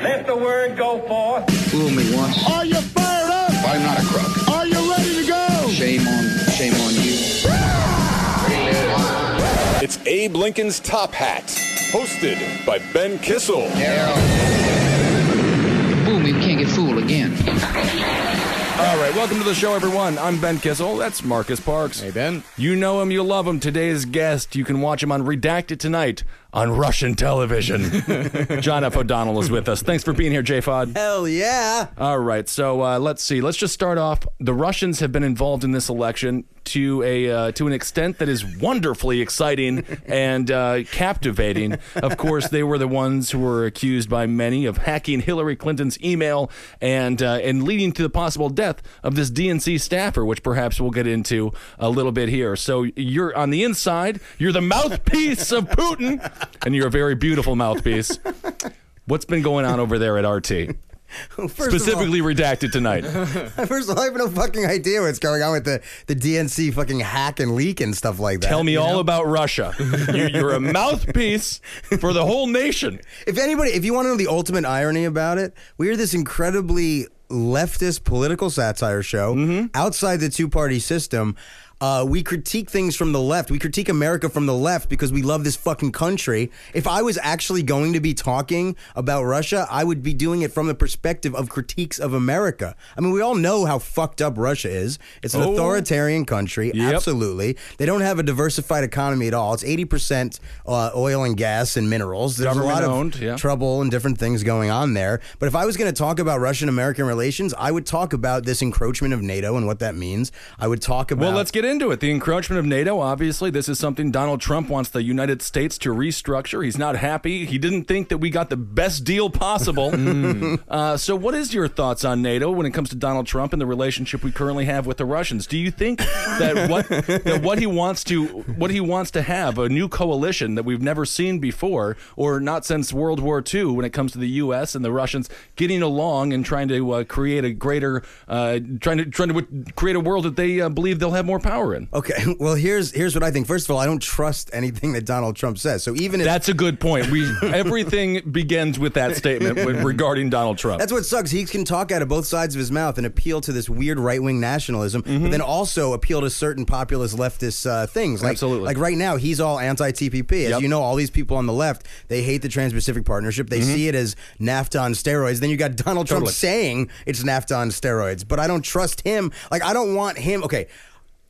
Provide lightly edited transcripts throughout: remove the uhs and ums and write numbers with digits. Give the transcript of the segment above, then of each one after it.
Let the word go forth. Fool me once. Are you fired up? I'm not a crook. Are you ready to go? Shame on you. It's Abe Lincoln's Top Hat, hosted by Ben Kissel. Fool me, can't get fooled again. All right, welcome to the show, everyone. I'm Ben Kissel. That's Marcus Parks. Hey, Ben. You know him, you love him. Today's guest, you can watch him on Redacted Tonight on Russian television. John F. O'Donnell is with us. Thanks for being here, J. Fod. Hell yeah. All right, so let's see. Let's just start off. The Russians have been involved in this election to an extent that is wonderfully exciting and captivating. Of course, they were the ones who were accused by many of hacking Hillary Clinton's email and leading to the possible death of this DNC staffer, which perhaps we'll get into a little bit here. So you're on the inside. You're the mouthpiece of Putin, and you're a very beautiful mouthpiece. What's been going on over there at RT? Redacted tonight. First of all, I have no fucking idea what's going on with the DNC fucking hack and leak and stuff like that. Tell me all about Russia. You're a mouthpiece for the whole nation. If you want to know the ultimate irony about it, we are this incredibly leftist political satire show outside the two-party system. We critique things from the left. We critique America from the left because we love this fucking country. If I was actually going to be talking about Russia, I would be doing it from the perspective of critiques of America. I mean, we all know how fucked up Russia is. It's an authoritarian country. Yep. Absolutely. They don't have a diversified economy at all. It's 80% oil and gas and minerals. There's government a lot owned, of trouble and different things going on there. But if I was going to talk about Russian-American relations, I would talk about this encroachment of NATO and what that means. I would talk about... Well, let's get into it. The encroachment of NATO, obviously, this is something Donald Trump wants the United States to restructure. He's not happy. He didn't think that we got the best deal possible. So what is your thoughts on NATO when it comes to Donald Trump and the relationship we currently have with the Russians? Do you think that what he wants to have, a new coalition that we've never seen before, or not since World War II, when it comes to the U.S. and the Russians getting along and trying to create a greater, trying to create a world that they believe they'll have more power? Okay, well, here's what I think. First of all, I don't trust anything that Donald Trump says. So even if that's a good point. Everything begins with that statement regarding Donald Trump. That's what sucks. He can talk out of both sides of his mouth and appeal to this weird right-wing nationalism, but then also appeal to certain populist leftist things. Absolutely. Like right now, he's all anti-TPP. As you know, all these people on the left, they hate the Trans-Pacific Partnership. They see it as NAFTA on steroids. Then you got Donald Trump saying it's NAFTA on steroids, but I don't trust him. Like, I don't want him. Okay.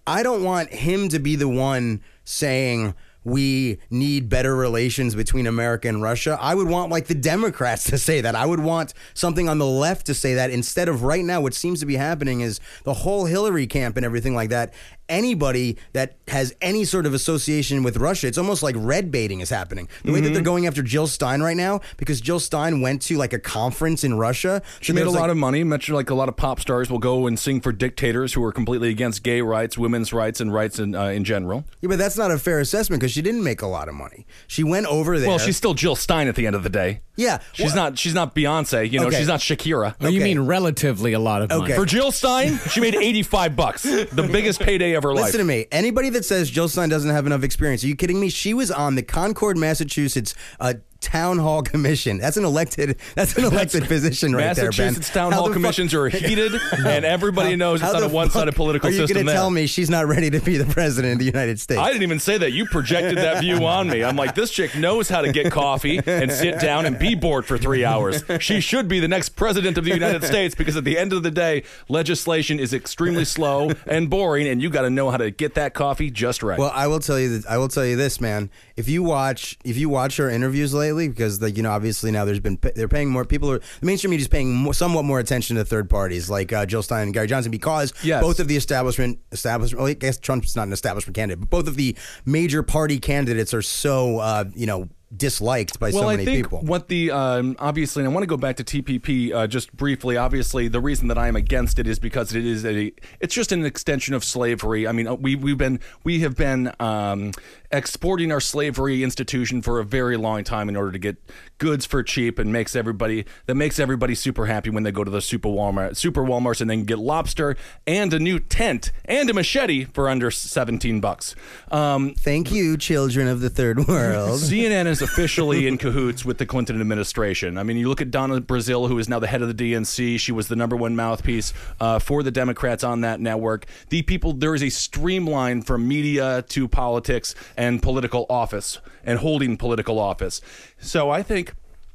I don't want him to be the one saying we need better relations between America and Russia. I would want, like, the Democrats to say that. I would want something on the left to say that instead of right now what seems to be happening is the whole Hillary camp and everything like that. Anybody that has any sort of association with Russia, it's almost like red baiting is happening. The way that they're going after Jill Stein right now, because Jill Stein went to like a conference in Russia. She made a lot of money. Much like a lot of pop stars will go and sing for dictators who are completely against gay rights, women's rights in general. Yeah, but that's not a fair assessment because she didn't make a lot of money. She went over there. Well, she's still Jill Stein at the end of the day. Yeah. She's not Beyonce. You know, she's not Shakira. Well, you mean relatively a lot of money. For Jill Stein, she made $85. The biggest payday of her life. Listen to me. Anybody that says Jill Stein doesn't have enough experience, are you kidding me? She was on the Concord, Massachusetts town hall commission. That's an elected position right there, Ben. Massachusetts town hall commissions are heated, and everybody knows it's not a one-sided political system. Are you going to tell me she's not ready to be the president of the United States? I didn't even say that. You projected that view on me. I'm like, this chick knows how to get coffee and sit down and be bored for 3 hours. She should be the next president of the United States, because at the end of the day, legislation is extremely slow and boring, and you got to know how to get that coffee just right. Well, I will tell you that, I will tell you this, man. If you watch her interviews lately, because obviously now they're paying more people. The mainstream media is paying somewhat more attention to third parties like Jill Stein and Gary Johnson, because both of the establishment. Well, I guess Trump's not an establishment candidate, but both of the major party candidates are so disliked by so many people. Well, I think what the, obviously, and I want to go back to TPP just briefly. Obviously, the reason that I am against it is because it's just an extension of slavery. I mean, we have been exporting our slavery institution for a very long time in order to get goods for cheap, and makes everybody super happy when they go to the super Walmarts and then get lobster and a new tent and a machete for under $17. Thank you, children of the third world. CNN is officially in cahoots with the Clinton administration. I mean, you look at Donna Brazile, who is now the head of the DNC. She was the #1 mouthpiece for the Democrats on that network. There is a streamline from media to politics and political office and holding political office. So I think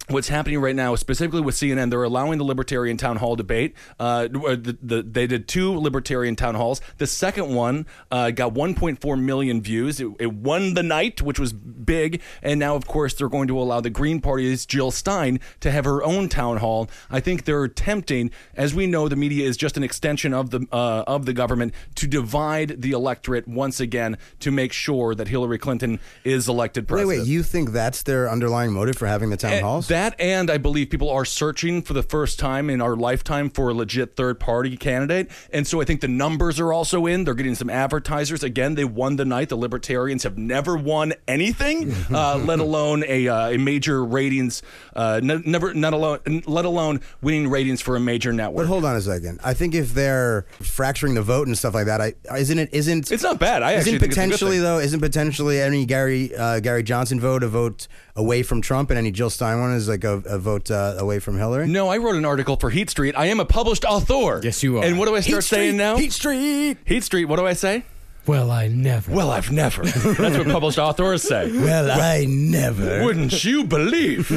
what's happening right now, specifically with CNN, they're allowing the libertarian town hall debate. They did 2 libertarian town halls. The second one got 1.4 million views. It won the night, which was big. And now, of course, they're going to allow the Green Party's Jill Stein to have her own town hall. I think they're attempting, as we know, the media is just an extension of the government, to divide the electorate once again to make sure that Hillary Clinton is elected president. Wait, you think that's their underlying motive for having the town halls? And I believe people are searching for the first time in our lifetime for a legit third-party candidate. And so I think the numbers are also in. They're getting some advertisers. Again, they won the night. The Libertarians have never won anything, let alone a major ratings. Let alone winning ratings for a major network. But hold on a second. I think if they're fracturing the vote and stuff like that, isn't it? It's not bad. Isn't potentially any Gary Johnson vote a vote away from Trump, and any Jill Stein one is like a vote away from Hillary? No, I wrote an article for Heat Street. I am a published author. Yes, you are. And what do I start saying now? Heat Street, what do I say? Well, I never. Well, I've never. That's what published authors say. Well, I never. Wouldn't you believe?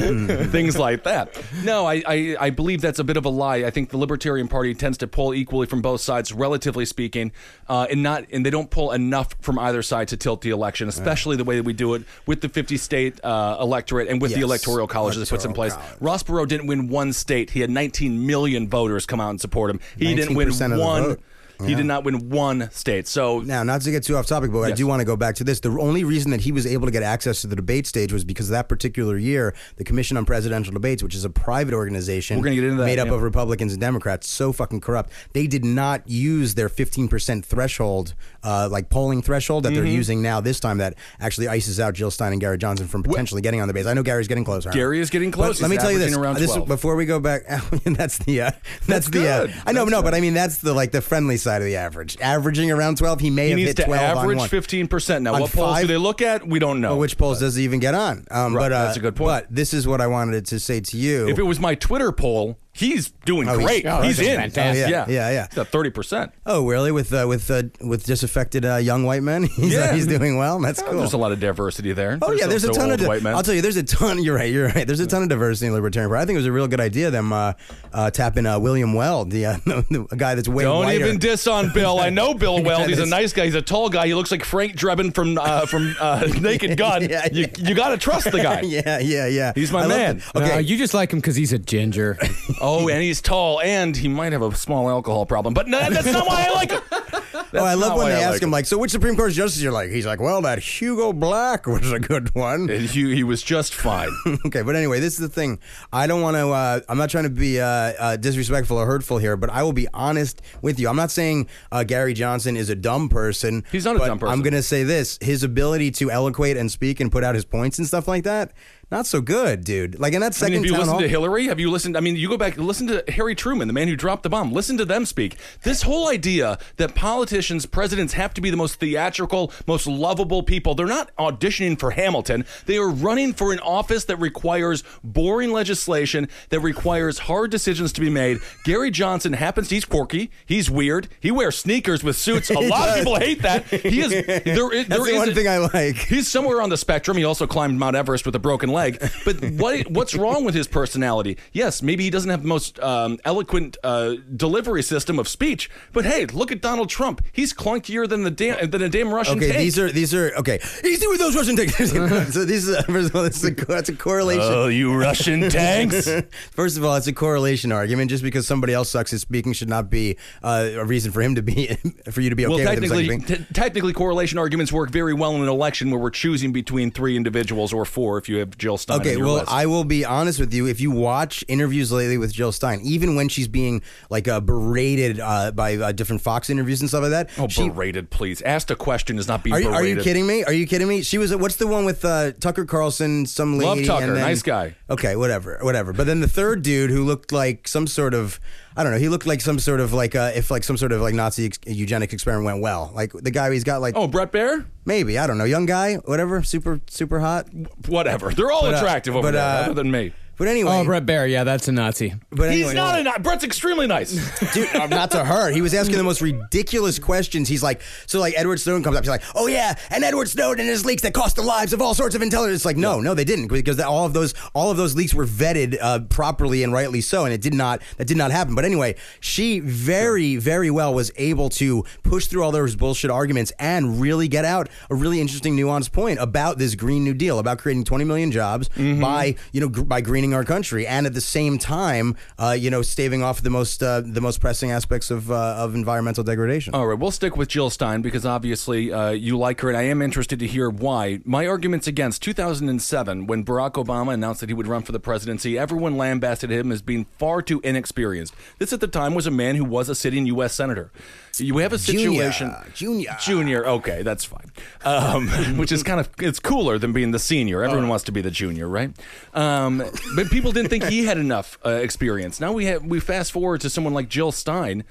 Things like that. No, I believe that's a bit of a lie. I think the Libertarian Party tends to pull equally from both sides, relatively speaking, and they don't pull enough from either side to tilt the election, especially the way that we do it with the 50-state electorate and with the Electoral College that puts in place. Ross Perot didn't win one state. He had 19 million voters come out and support him. He didn't win one. He did not win one state. So now, not to get too off topic, but I do want to go back to this. The only reason that he was able to get access to the debate stage was because that particular year, the Commission on Presidential Debates, which is a private organization made up of Republicans and Democrats, so fucking corrupt, they did not use their 15% threshold, like polling threshold that they're using now this time, that actually ices out Jill Stein and Gary Johnson from potentially getting on the base. I know Gary's getting closer. Gary is getting close. Let me tell you this before we go back. That's the the friendly side of the average. Averaging around 12, he needs hit 12 on one. He needs to average 15%. Now, what polls do they look at? We don't know. Well, which polls does he even get on? That's a good point. But this is what I wanted to say to you. If it was my Twitter poll, he's doing great. He's in. Fantastic. Yeah. He's at 30%. Oh, really? With disaffected young white men? He's doing well? That's cool. There's a lot of diversity there. There's a ton of white men. I'll tell you, there's a ton. You're right. There's a ton of diversity in the Libertarian Party. I think it was a real good idea, them tapping William Weld, the guy that's way whiter. Don't even diss on Bill. I know Bill Weld. He's a nice guy. He's a tall guy. He looks like Frank Drebin from Naked Gun. You got to trust the guy. Yeah. He's my man. Okay. You just like him because he's a ginger. Oh, and he's tall, and he might have a small alcohol problem. But that's not why I like him. I love when they ask him, so which Supreme Court justice you're like? He's like, well, that Hugo Black was a good one. And he was just fine. Okay, but anyway, this is the thing. I don't want to, I'm not trying to be disrespectful or hurtful here, but I will be honest with you. I'm not saying Gary Johnson is a dumb person. He's not a dumb person. I'm going to say this. His ability to eloquate and speak and put out his points and stuff like that Not so good, dude. Like in that second town hall. Have you listened to Hillary? Have you listened? I mean, you go back and listen to Harry Truman, the man who dropped the bomb. Listen to them speak. This whole idea that politicians, presidents have to be the most theatrical, most lovable people. They're not auditioning for Hamilton. They are running for an office that requires boring legislation, that requires hard decisions to be made. Gary Johnson he's quirky. He's weird. He wears sneakers with suits. A lot of people hate that. He is. That's the one thing I like. He's somewhere on the spectrum. He also climbed Mount Everest with a broken leg. But what's wrong with his personality? Yes, maybe he doesn't have the most eloquent delivery system of speech. But hey, look at Donald Trump. He's clunkier than a damn Russian tank. Okay, these are okay. Easy with those Russian tanks. So these are, first of all, that's a correlation. Oh, you Russian tanks! First of all, it's a correlation argument. Just because somebody else sucks at speaking should not be a reason for him to be for you to be okay with him. Well, technically, correlation arguments work very well in an election where we're choosing between three individuals or four. If you have Jill Stein. Okay, well, list. I will be honest with you. If you watch interviews lately with Jill Stein, even when she's being like berated by different Fox interviews and stuff like that. Oh, berated, please. Asked a question is not being berated. Are you kidding me? Are you kidding me? She was. What's the one with Tucker Carlson? Some lady. Love Tucker, and then, nice guy. Okay, whatever. But then the third dude who looked like some sort of. I don't know. He looked like some sort of like if like some sort of like Nazi eugenics experiment went well. Like the guy he's got like Brett Baier? Maybe. I don't know. Young guy, whatever. Super hot. Whatever. They're all attractive over there, other than me. But anyway, Brett Baier, yeah, that's a Nazi. But anyway, he's not a Nazi. Brett's extremely nice, dude. Not to her. He was asking the most ridiculous questions. He's like, Edward Snowden comes up. He's like, oh yeah, and Edward Snowden and his leaks that cost the lives of all sorts of intelligence. It's like, no, they didn't, because all of those leaks were vetted properly and rightly so, and that did not happen. But anyway, she very, very well was able to push through all those bullshit arguments and really get out a really interesting, nuanced point about this Green New Deal, about creating 20 million jobs by greening our country, and at the same time, staving off the most pressing aspects of environmental degradation. All right, we'll stick with Jill Stein because obviously you like her, and I am interested to hear why. My arguments against 2007, when Barack Obama announced that he would run for the presidency, everyone lambasted him as being far too inexperienced. This at the time was a man who was a sitting U.S. senator. You have a situation, junior. Okay, that's fine. Which is kind of it's cooler than being the senior. Everyone wants to be the junior, right? But people didn't think he had enough experience. Now we fast forward to someone like Jill Stein.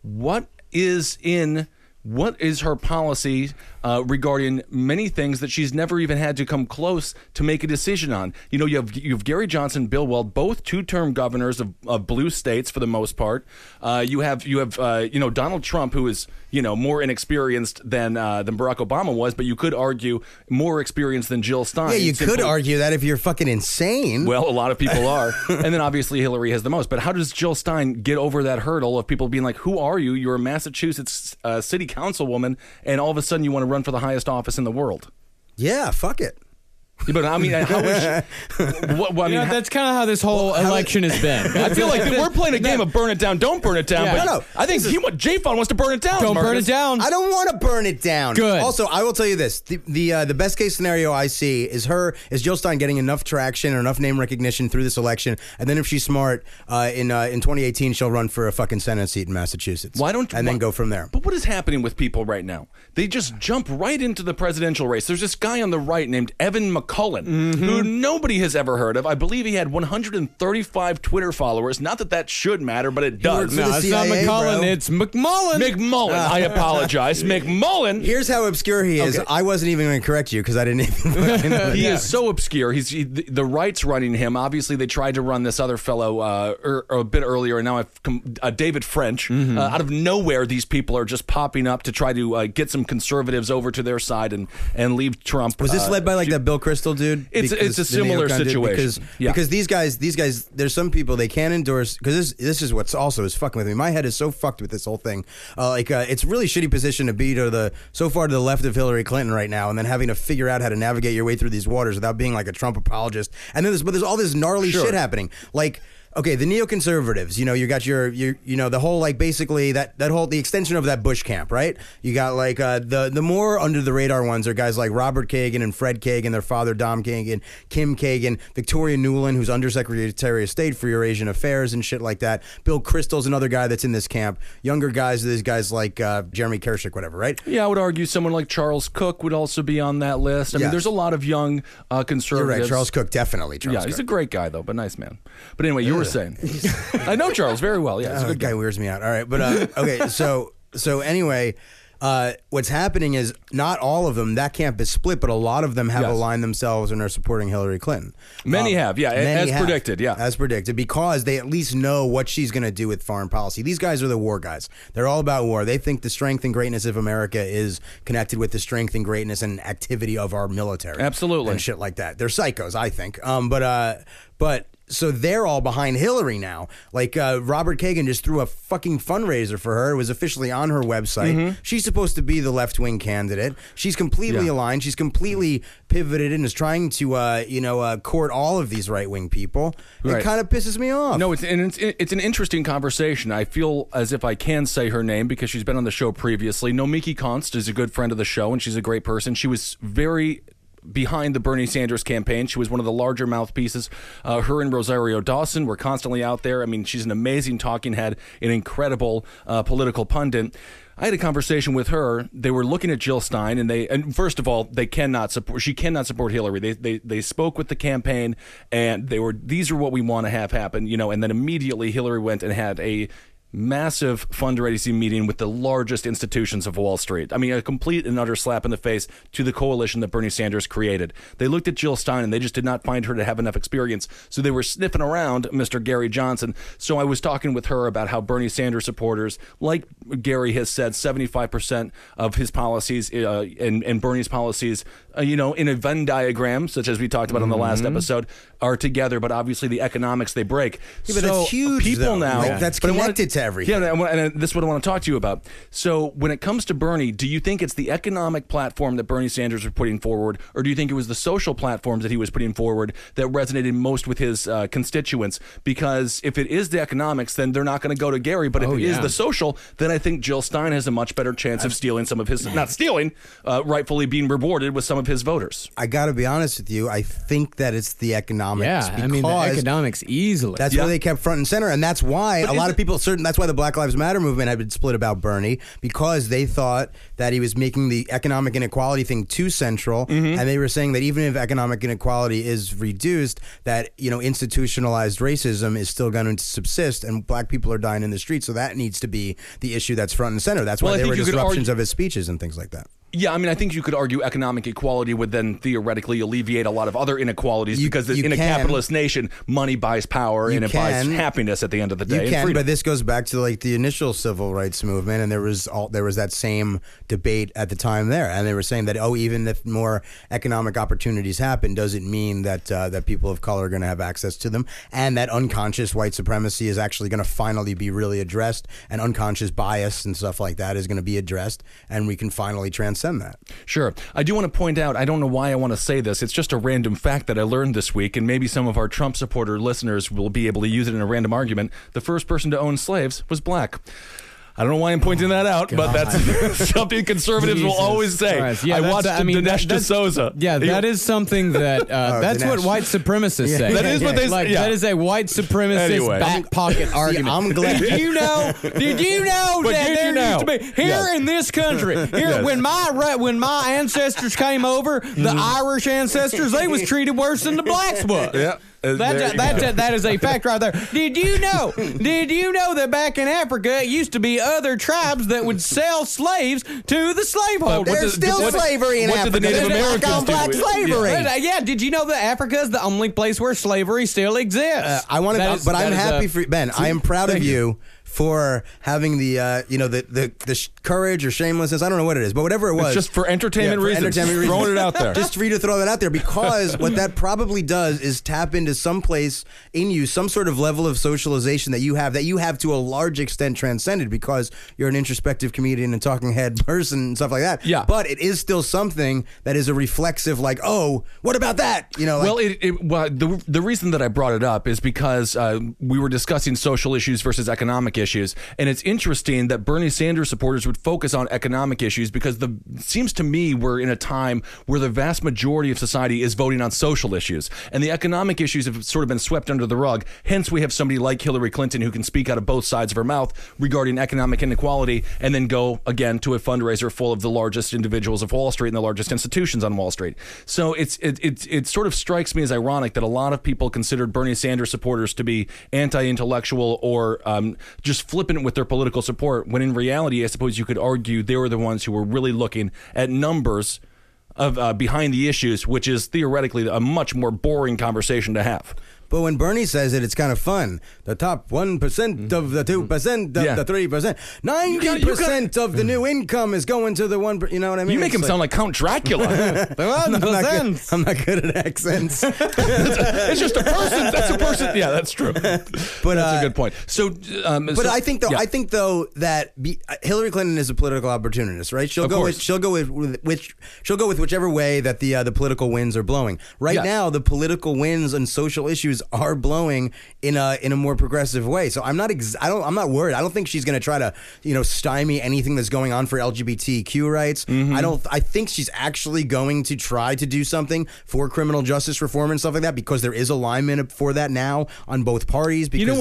What is her policy regarding many things that she's never even had to come close to make a decision on? You know, you have Gary Johnson, Bill Weld, both two-term governors of blue states for the most part. You have Donald Trump, who is more inexperienced than Barack Obama was, but you could argue more experienced than Jill Stein. Yeah, you could argue that if you're fucking insane. Well, a lot of people are, and then obviously Hillary has the most. But how does Jill Stein get over that hurdle of people being like, "Who are you? You're a Massachusetts city councilwoman, and all of a sudden you want to run for the highest office in the world." Yeah, fuck it. But I mean, how is she, that's kind of how this whole election has been. I feel like we're playing a game of burn it down, don't burn it down. Yeah. But no. I think J-Fon wants to burn it down. Don't burn it down. I don't want to burn it down. Good. Also, I will tell you this: the best case scenario I see is Jill Stein getting enough traction or enough name recognition through this election, and then if she's smart, in 2018 she'll run for a fucking Senate seat in Massachusetts. Then go from there. But what is happening with people right now? They just jump right into the presidential race. There's this guy on the right named Evan McMullen, who nobody has ever heard of. I believe he had 135 Twitter followers. Not that should matter, but it does. No, it's not McMullen. Bro. It's McMullen. McMullen. I apologize. McMullen. Here's how obscure he is. Okay. I wasn't even going to correct you because I didn't even He is so obscure. The right's running him. Obviously, they tried to run this other fellow a bit earlier, and now I've David French. Out of nowhere, these people are just popping up to try to get some conservatives over to their side and leave Trump. Was this led by that Bill Clinton? Dude, it's a similar situation because these guys there's some people they can't endorse because this is what's also is fucking with me. My head is so fucked with this whole thing. It's really shitty position to be so far to the left of Hillary Clinton right now, and then having to figure out how to navigate your way through these waters without being like a Trump apologist. And then there's all this gnarly shit happening. Like okay, the neoconservatives, you know, you got your you know, the whole, like, basically that whole, the extension of that Bush camp, right? You got, like, the more under the radar ones are guys like Robert Kagan and Fred Kagan, their father, Dom Kagan, Kim Kagan, Victoria Nuland, who's Undersecretary of State for Eurasian Affairs and shit like that. Bill Kristol's another guy that's in this camp. Younger guys, there's guys like Jeremy Kirshick, whatever, right? Yeah, I would argue someone like Charles Cook would also be on that list. I mean, there's a lot of young conservatives. You're right, Charles Cook, definitely. Charles Cook. He's a great guy, though, but nice man. But anyway, you were saying. I know Charles very well. Yeah, he's a good guy. Weirds me out. All right, but okay, so anyway, what's happening is not all of them, that camp is split, but a lot of them have aligned themselves and are supporting Hillary Clinton. Many have, yeah, many as predicted, yeah. As predicted, because they at least know what she's going to do with foreign policy. These guys are the war guys. They're all about war. They think the strength and greatness of America is connected with the strength and greatness and activity of our military. Absolutely. And shit like that. They're psychos, I think. So they're all behind Hillary now. Like Robert Kagan just threw a fucking fundraiser for her. It was officially on her website. Mm-hmm. She's supposed to be the left-wing candidate. She's completely aligned. She's completely pivoted and is trying to, court all of these right-wing people. Right. It kind of pisses me off. No, it's an interesting conversation. I feel as if I can say her name because she's been on the show previously. Nomiki Konst is a good friend of the show, and she's a great person. She was very behind the Bernie Sanders campaign. She was one of the larger mouthpieces. Her and Rosario Dawson were constantly out there. I mean, she's an amazing talking head, an incredible political pundit. I had a conversation with her. They were looking at Jill Stein, and first of all, she cannot support Hillary. They spoke with the campaign, and these are what we want to have happen, you know. And then immediately Hillary went and had a massive fundraising meeting with the largest institutions of Wall Street. I mean, a complete and utter slap in the face to the coalition that Bernie Sanders created. They looked at Jill Stein, and they just did not find her to have enough experience, so they were sniffing around Mr. Gary Johnson. So I was talking with her about how Bernie Sanders supporters, like Gary has said, 75% of his policies and Bernie's policies, in a Venn diagram, such as we talked about on the last episode, are together, but obviously the economics they break. Yeah, but so that's huge, people though. Now, like, that's connected to everything. Yeah, and this is what I want to talk to you about. So when it comes to Bernie, do you think it's the economic platform that Bernie Sanders was putting forward, or do you think it was the social platforms that he was putting forward that resonated most with his constituents? Because if it is the economics, then they're not going to go to Gary, but if it is the social, then I think Jill Stein has a much better chance of stealing some of his, rightfully being rewarded with some of his voters. I got to be honest with you, I think that it's the economics. Yeah, I mean, the economics easily. That's where they kept front and center, and that's why a lot of people, that's why the Black Lives Matter movement had been split about Bernie, because they thought that he was making the economic inequality thing too central, and they were saying that even if economic inequality is reduced, that, you know, institutionalized racism is still going to subsist, and black people are dying in the streets, so that needs to be the issue that's front and center. That's why there were disruptions of his speeches and things like that. Yeah, I mean, I think you could argue economic equality would then theoretically alleviate a lot of other inequalities, because in a capitalist nation, money buys power and it buys happiness at the end of the day. You can, but this goes back to, like, the initial civil rights movement, and there was that same debate at the time there, and they were saying that, oh, even if more economic opportunities happen, does it mean that that people of color are going to have access to them, and that unconscious white supremacy is actually going to finally be really addressed, and unconscious bias and stuff like that is going to be addressed, and we can finally transcend that. Sure. I do want to point out, I don't know why I want to say this, it's just a random fact that I learned this week, and maybe some of our Trump supporter listeners will be able to use it in a random argument. The first person to own slaves was black. I don't know why I'm pointing that out, but that's something conservatives will always say. Christ. Yeah, I watched Dinesh D'Souza. Yeah, that is something that, that's Dinesh. What white supremacists say. That is what they say. Like, that is a white supremacist back pocket argument. I'm glad. Did you know that there used to be, in this country, when my ancestors came over, the Irish ancestors, they was treated worse than the blacks was. Yeah. That is a fact right there. Did you know that back in Africa it used to be other tribes that would sell slaves to the slaveholders? There's still slavery in Africa. What did the Native Americans do? Black slavery. Yeah, did you know that Africa is the only place where slavery still exists? I want to, but I'm happy for Ben. I am proud of you for having the the courage or shamelessness. I don't know what it is, but whatever it was, it's just for entertainment reasons. Entertainment reasons. Throwing it out there, just for you to throw that out there, because what that probably does is tap into some place in you, some sort of level of socialization that you have to a large extent transcended, because you're an introspective comedian and talking head person and stuff like that. Yeah, but it is still something that is a reflexive, like, oh, what about that? You know. Like, well, the reason that I brought it up is because we were discussing social issues versus economic issues. And it's interesting that Bernie Sanders supporters would focus on economic issues, because it seems to me we're in a time where the vast majority of society is voting on social issues, and the economic issues have sort of been swept under the rug. Hence, we have somebody like Hillary Clinton who can speak out of both sides of her mouth regarding economic inequality, and then go again to a fundraiser full of the largest individuals of Wall Street and the largest institutions on Wall Street. So it sort of strikes me as ironic that a lot of people considered Bernie Sanders supporters to be anti-intellectual or just flippant with their political support, when in reality, I suppose you could argue they were the ones who were really looking at numbers of behind the issues, which is theoretically a much more boring conversation to have. But when Bernie says it, it's kind of fun. The top 1% of the 2% of the 3%. 90% of the new income is going to the 1%. You know what I mean? You make him sound like Count Dracula. I'm not good at accents. It's just a person. That's a person. Yeah, that's true. But that's a good point. So I think though that Hillary Clinton is a political opportunist, right? She'll go with whichever way that the political winds are blowing. Right now, the political winds and social issues are blowing in a more progressive way. So I'm not worried. I don't think she's going to try to, stymie anything that's going on for LGBTQ rights. Mm-hmm. I think she's actually going to try to do something for criminal justice reform and stuff like that, because there is alignment for that now on both parties, because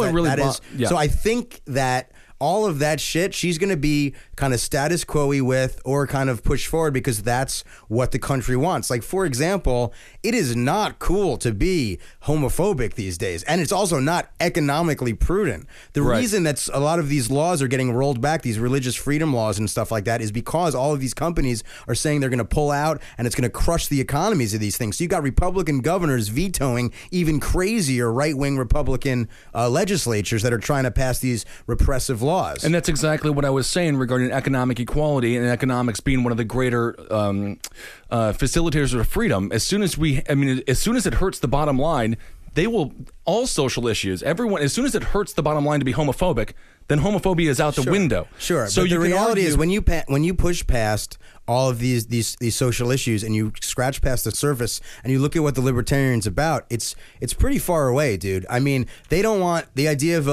so I think that all of that shit, she's going to be kind of status quo-y with, or kind of push forward, because that's what the country wants. Like, for example, it is not cool to be homophobic these days, and it's also not economically prudent. The reason that a lot of these laws are getting rolled back, these religious freedom laws and stuff like that, is because all of these companies are saying they're going to pull out, and it's going to crush the economies of these things. So you've got Republican governors vetoing even crazier right-wing Republican legislatures that are trying to pass these repressive laws. And that's exactly what I was saying regarding economic equality and economics being one of the greater facilitators of freedom. As soon as it hurts the bottom line, they will, all social issues, everyone, as soon as it hurts the bottom line to be homophobic, then homophobia is out the window. Sure. So the reality is, when you push past all of these social issues and you scratch past the surface and you look at what the libertarians about, it's pretty far away, dude. I mean, they don't want the idea of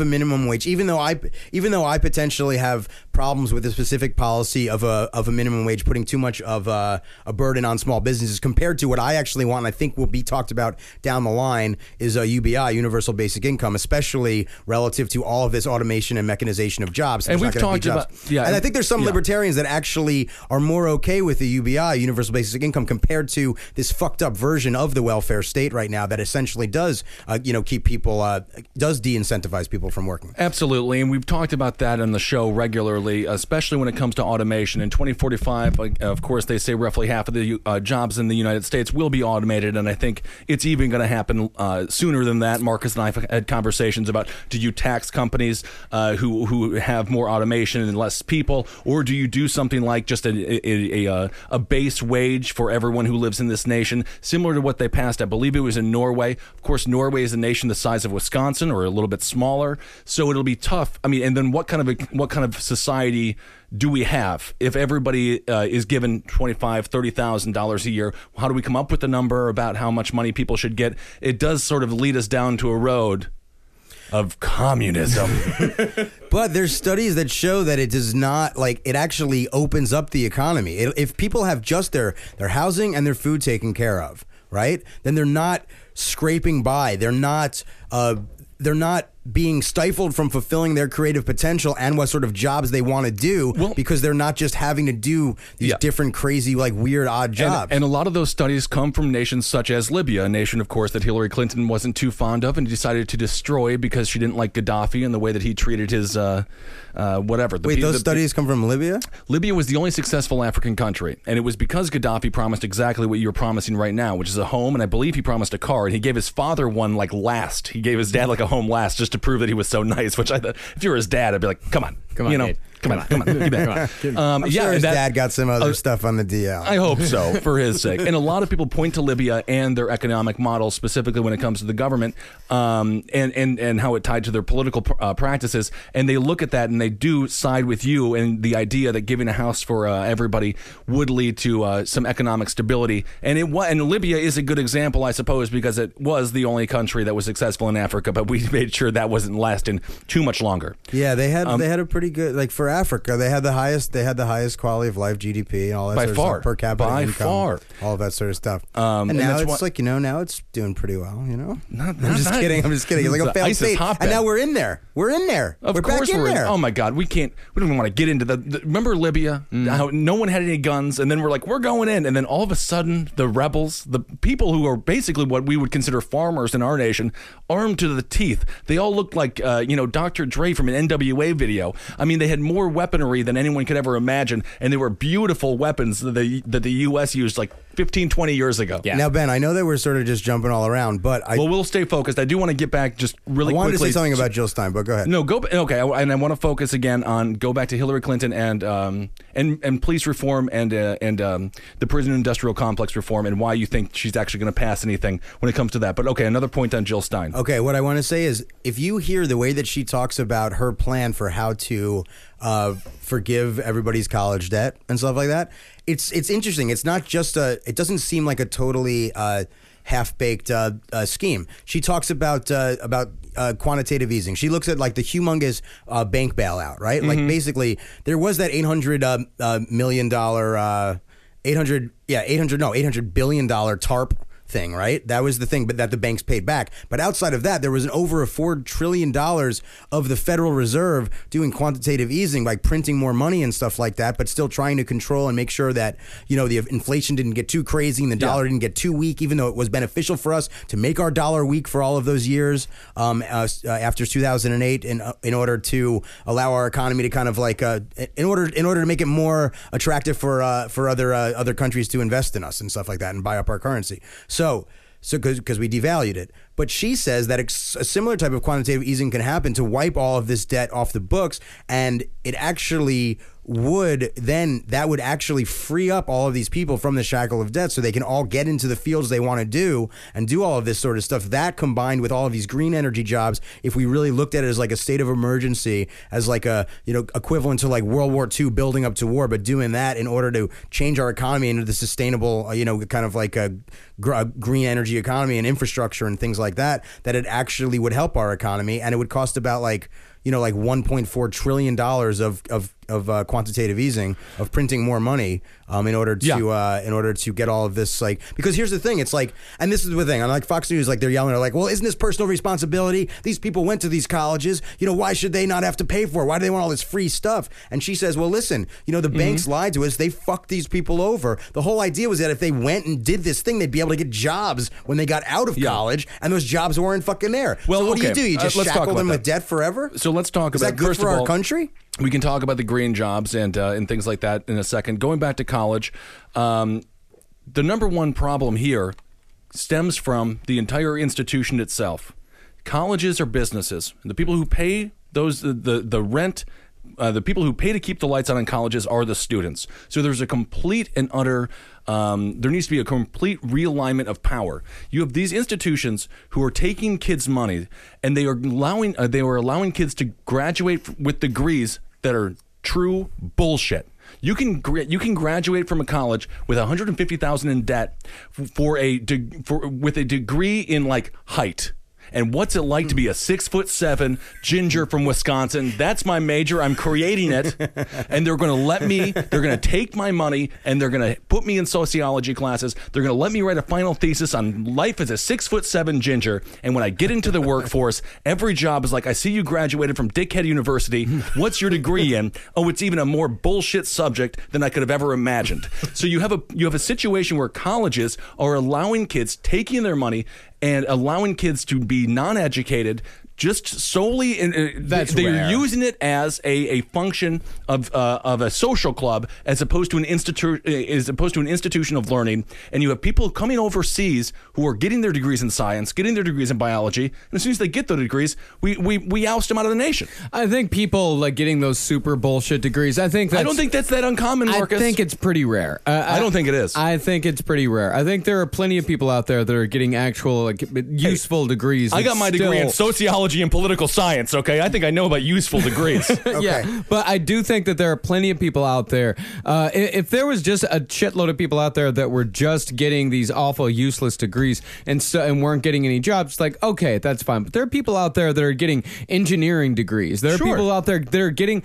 a minimum wage, even though I potentially have problems with the specific policy of a minimum wage putting too much of a burden on small businesses compared to what I actually want, and I think will be talked about down the line, is a UBI, universal basic income, especially relative to all of this automation and mechanization of jobs. And we've talked about and I think there's some libertarians that actually are more okay with the UBI, universal basic income, compared to this fucked up version of the welfare state right now that essentially does keep people does de-incentivize people from working. Absolutely. And we've talked about that on the show regularly, especially when it comes to automation. In 2045, of course, they say roughly half of the jobs in the United States will be automated, and I think it's even going to happen sooner than that. Marcus and I have had conversations about, do you tax companies who have more automation and less people, or do you do something like just a base wage for everyone who lives in this nation, similar to what they passed, I believe it was in Norway. Of course, Norway is a nation the size of Wisconsin, or a little bit smaller, so it'll be tough. I mean, and then what kind of society do we have if everybody is given $25,000-$30,000 a year? How do we come up with a number about how much money people should get? It does sort of lead us down to a road of communism. But there's studies that show that it does not, like, it actually opens up the economy. If people have just their housing and their food taken care of, right, then they're not scraping by. They're not being stifled from fulfilling their creative potential and what sort of jobs they want to do, because they're not just having to do these different crazy, like, weird, odd jobs. And a lot of those studies come from nations such as Libya, a nation, of course, that Hillary Clinton wasn't too fond of and decided to destroy because she didn't like Gaddafi and the way that he treated his whatever. Wait, those studies come from Libya? Libya was the only successful African country, and it was because Gaddafi promised exactly what you're promising right now, which is a home, and I believe he promised a car, and he gave his father one, like, last. He gave his dad, like, a home last, just to prove that he was so nice, which I thought, if you were his dad, I'd be like, come on. I'm sure his dad got some other stuff on the DL. I hope so, for his sake. And a lot of people point to Libya and their economic model, specifically when it comes to the government, and how it tied to their political practices. And they look at that and they do side with you, and the idea that giving a house for everybody would lead to some economic stability. And and Libya is a good example, I suppose, because it was the only country that was successful in Africa, but we made sure that wasn't lasting too much longer. Yeah, they had a pretty good, like, for Africa, they had the highest quality of life, GDP, and all that sort of stuff, per capita income, all that sort of stuff. And now it's now it's doing pretty well. I'm just kidding. It's like a failed state, and now we're in there. Of course we're back in there. Oh my God, we don't even want to get into the remember Libya? How no one had any guns, and then we're like, we're going in, and then all of a sudden the rebels, the people who are basically what we would consider farmers in our nation, armed to the teeth. They all looked like Dr. Dre from an NWA video. I mean, they had more weaponry than anyone could ever imagine, and they were beautiful weapons that the U.S. used like 15, 20 years ago. Yeah. Now, Ben, I know that we're sort of just jumping all around, but we'll stay focused. I do want to get back just really quickly. I wanted to say something about Jill Stein, but go ahead. Okay, and I want to focus again on go back to Hillary Clinton and police reform and the prison industrial complex reform and why you think she's actually going to pass anything when it comes to that. But okay, another point on Jill Stein. Okay, what I want to say is if you hear the way that she talks about her plan for how to forgive everybody's college debt and stuff like that, it's interesting. It's not just it doesn't seem like a totally half-baked scheme. She talks about quantitative easing. She looks at like the humongous bank bailout, right? Mm-hmm. Like basically there was that $800 billion TARP thing, right? That was the thing, but that the banks paid back. But outside of that, there was an over $4 trillion of the Federal Reserve doing quantitative easing, like printing more money and stuff like that, but still trying to control and make sure that, the inflation didn't get too crazy and the dollar didn't get too weak, even though it was beneficial for us to make our dollar weak for all of those years after 2008 in order to allow our economy to kind of like in order to make it more attractive for other countries to invest in us and stuff like that and buy up our currency. So because we devalued it. But she says that a similar type of quantitative easing can happen to wipe all of this debt off the books, and it actually would actually free up all of these people from the shackle of debt so they can all get into the fields they want to do and do all of this sort of stuff. That combined with all of these green energy jobs, if we really looked at it as like a state of emergency, as like a, equivalent to like World War II building up to war, but doing that in order to change our economy into the sustainable, kind of like a green energy economy and infrastructure and things like that, that it actually would help our economy. And it would cost about like $1.4 trillion of quantitative easing, of printing more money in order to get all of this, like, because here's the thing, it's like, and this is the thing, and like Fox News, like they're yelling, they're like, well, isn't this personal responsibility? These people went to these colleges, why should they not have to pay for it? Why do they want all this free stuff? And she says, well, listen, the banks lied to us, they fucked these people over. The whole idea was that if they went and did this thing, they'd be able to get jobs when they got out of college, and those jobs weren't fucking there. Well, so what do? You just shackle them with debt forever? So let's talk about, first of all, is that good for our country? We can talk about the green jobs and things like that in a second. Going back to college, the number one problem here stems from the entire institution itself. Colleges are businesses. The people who pay the rent, the people who pay to keep the lights on in colleges are the students. So there's a complete and utter... there needs to be a complete realignment of power. You have these institutions who are taking kids' money, and they are allowing kids to graduate with degrees that are true bullshit. You can graduate from a college with $150,000 in debt with a degree in like height. And what's it like to be a 6'7" ginger from Wisconsin? That's my major. I'm creating it. And they're going to they're going to take my money and they're going to put me in sociology classes. They're going to let me write a final thesis on life as a 6'7" ginger. And when I get into the workforce, every job is like, I see you graduated from Dickhead University. What's your degree in? Oh, it's even a more bullshit subject than I could have ever imagined. So you have a situation where colleges are allowing kids, taking their money, and allowing kids to be non-educated, just solely in, they're using it as a function of a social club as opposed to an institution of learning. And you have people coming overseas who are getting their degrees in science, getting their degrees in biology, and as soon as they get those degrees, we oust them out of the nation. I think people like getting those super bullshit degrees. I don't think that's that uncommon, Marcus. I think it's pretty rare. I don't think it is. I think it's pretty rare. I think there are plenty of people out there that are getting actual like useful degrees. I got my degree in sociology and political science, okay? I think I know about useful degrees. Okay. Yeah, but I do think that there are plenty of people out there. If there was just a shitload of people out there that were just getting these awful, useless degrees and weren't getting any jobs, like, okay, that's fine. But there are people out there that are getting engineering degrees. There are people out there that are getting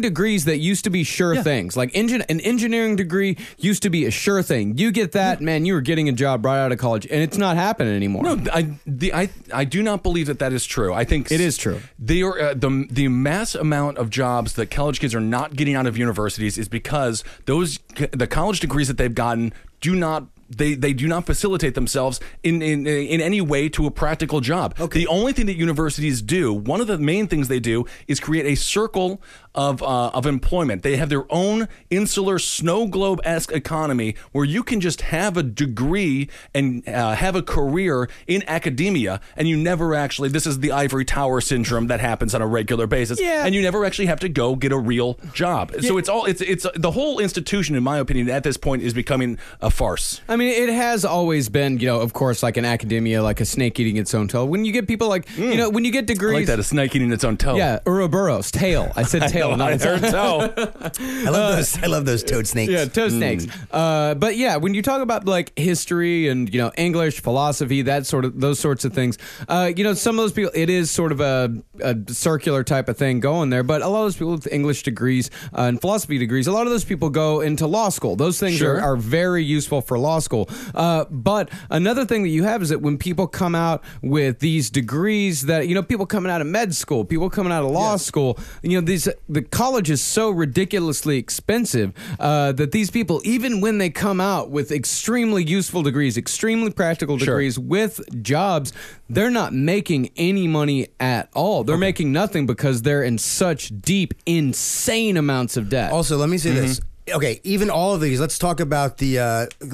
degrees that used to be things. Like an engineering degree used to be a sure thing. You get that, man, you were getting a job right out of college, and it's not happening anymore. No, I do not believe that is true. I think it is true. The mass amount of jobs that college kids are not getting out of universities is because the college degrees that they've gotten do not facilitate themselves in any way to a practical job. Okay. The only thing that universities do, one of the main things they do, is create a circle of employment. They have their own insular snow globe-esque economy where you can just have a degree and have a career in academia, and you never actually, this is the ivory tower syndrome that happens on a regular basis, and you never actually have to go get a real job. Yeah. So it's the whole institution, in my opinion, at this point is becoming a farce. I mean, it has always been, of course, like in academia, like a snake eating its own tail. When you get people like, when you get degrees. I like that, a snake eating its own tail. Yeah, Ouroboros, tail. I said tail. I love those toad snakes. Yeah, toad snakes. But yeah, when you talk about like history and English, philosophy, those sorts of things, some of those people, it is sort of a circular type of thing going there. But a lot of those people with English degrees and philosophy degrees, a lot of those people go into law school. Those things are very useful for law school. But another thing that you have is that when people come out with these degrees, that people coming out of med school, people coming out of law school, the college is so ridiculously expensive that these people, even when they come out with extremely useful degrees, extremely practical degrees with jobs, they're not making any money at all. They're making nothing because they're in such deep, insane amounts of debt. Also, let me say this. Okay, even all of these, let's talk about the,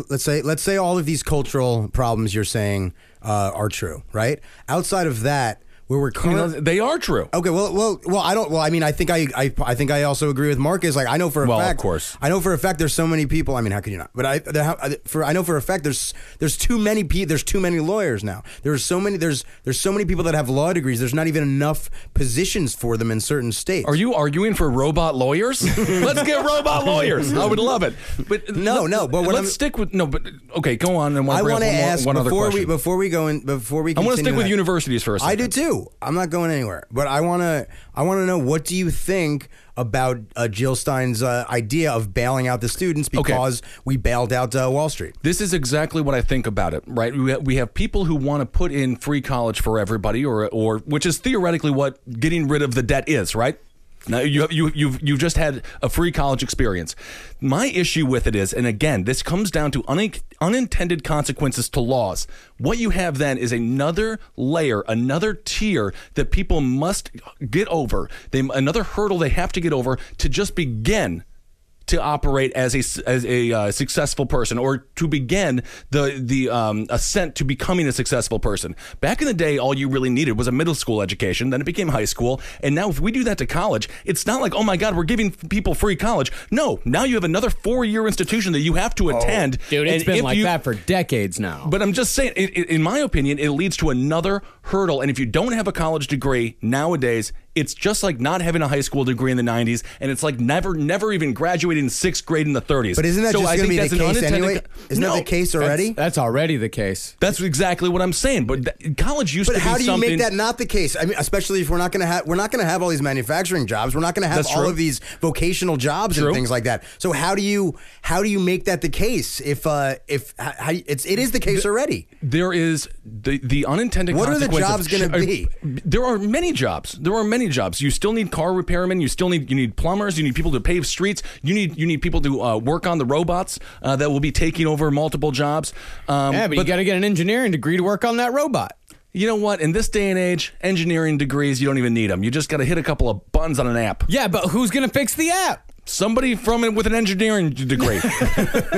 let's say all of these cultural problems you're saying are true, right? Outside of that, where we're they are true. Okay, well, I don't. Well, I mean, I think I also agree with Marcus. Like, I know for a fact. Well, of course, I know for a fact there's so many people. I mean, how could you not? But I know for a fact there's too many people. There's too many lawyers now. There's so many. There's so many people that have law degrees. There's not even enough positions for them in certain states. Are you arguing for robot lawyers? Let's get robot lawyers. I would love it. But no. But what let's stick with no. But okay, go on. And I want to ask one other question before we. I want to stick with universities for a second. I do too. I'm not going anywhere, but I want to know, what do you think about Jill Stein's idea of bailing out the students because we bailed out Wall Street? This is exactly what I think about it, right? We have people who want to put in free college for everybody, or which is theoretically what getting rid of the debt is, right? Now you've just had a free college experience. My issue with it is, and again, this comes down to unintended consequences to laws. What you have then is another layer, another tier that people must get over. Another hurdle they have to get over to just begin to operate as a successful person, or to begin the ascent to becoming a successful person. Back in the day, all you really needed was a middle school education. Then it became high school, and now if we do that to college, it's not like, oh my God, we're giving people free college. No, now you have another 4-year institution that you have to attend. Dude, it's been like that for decades now. But I'm just saying, in my opinion, it leads to another hurdle. And if you don't have a college degree nowadays, it's just like not having a high school degree in the 90s, and it's like never even graduating sixth grade in the 30s. But isn't that just going to be the case anyway? Isn't that the case already? That's already the case. That's exactly what I'm saying. But college used to be something. But how do you make that not the case? I mean, especially if we're not going to have all these manufacturing jobs. We're not going to have all of these vocational jobs and things like that. So how do you make that the case if it is the case already? There is the unintended consequences. What are the jobs going to be? There are many jobs. You still need car repairmen. You need plumbers. You need people to pave streets. You need people to work on the robots that will be taking over multiple jobs. But you got to get an engineering degree to work on that robot. You know what? In this day and age, engineering degrees, you don't even need them. You just got to hit a couple of buttons on an app. Yeah, but who's going to fix the app? Somebody with an engineering degree.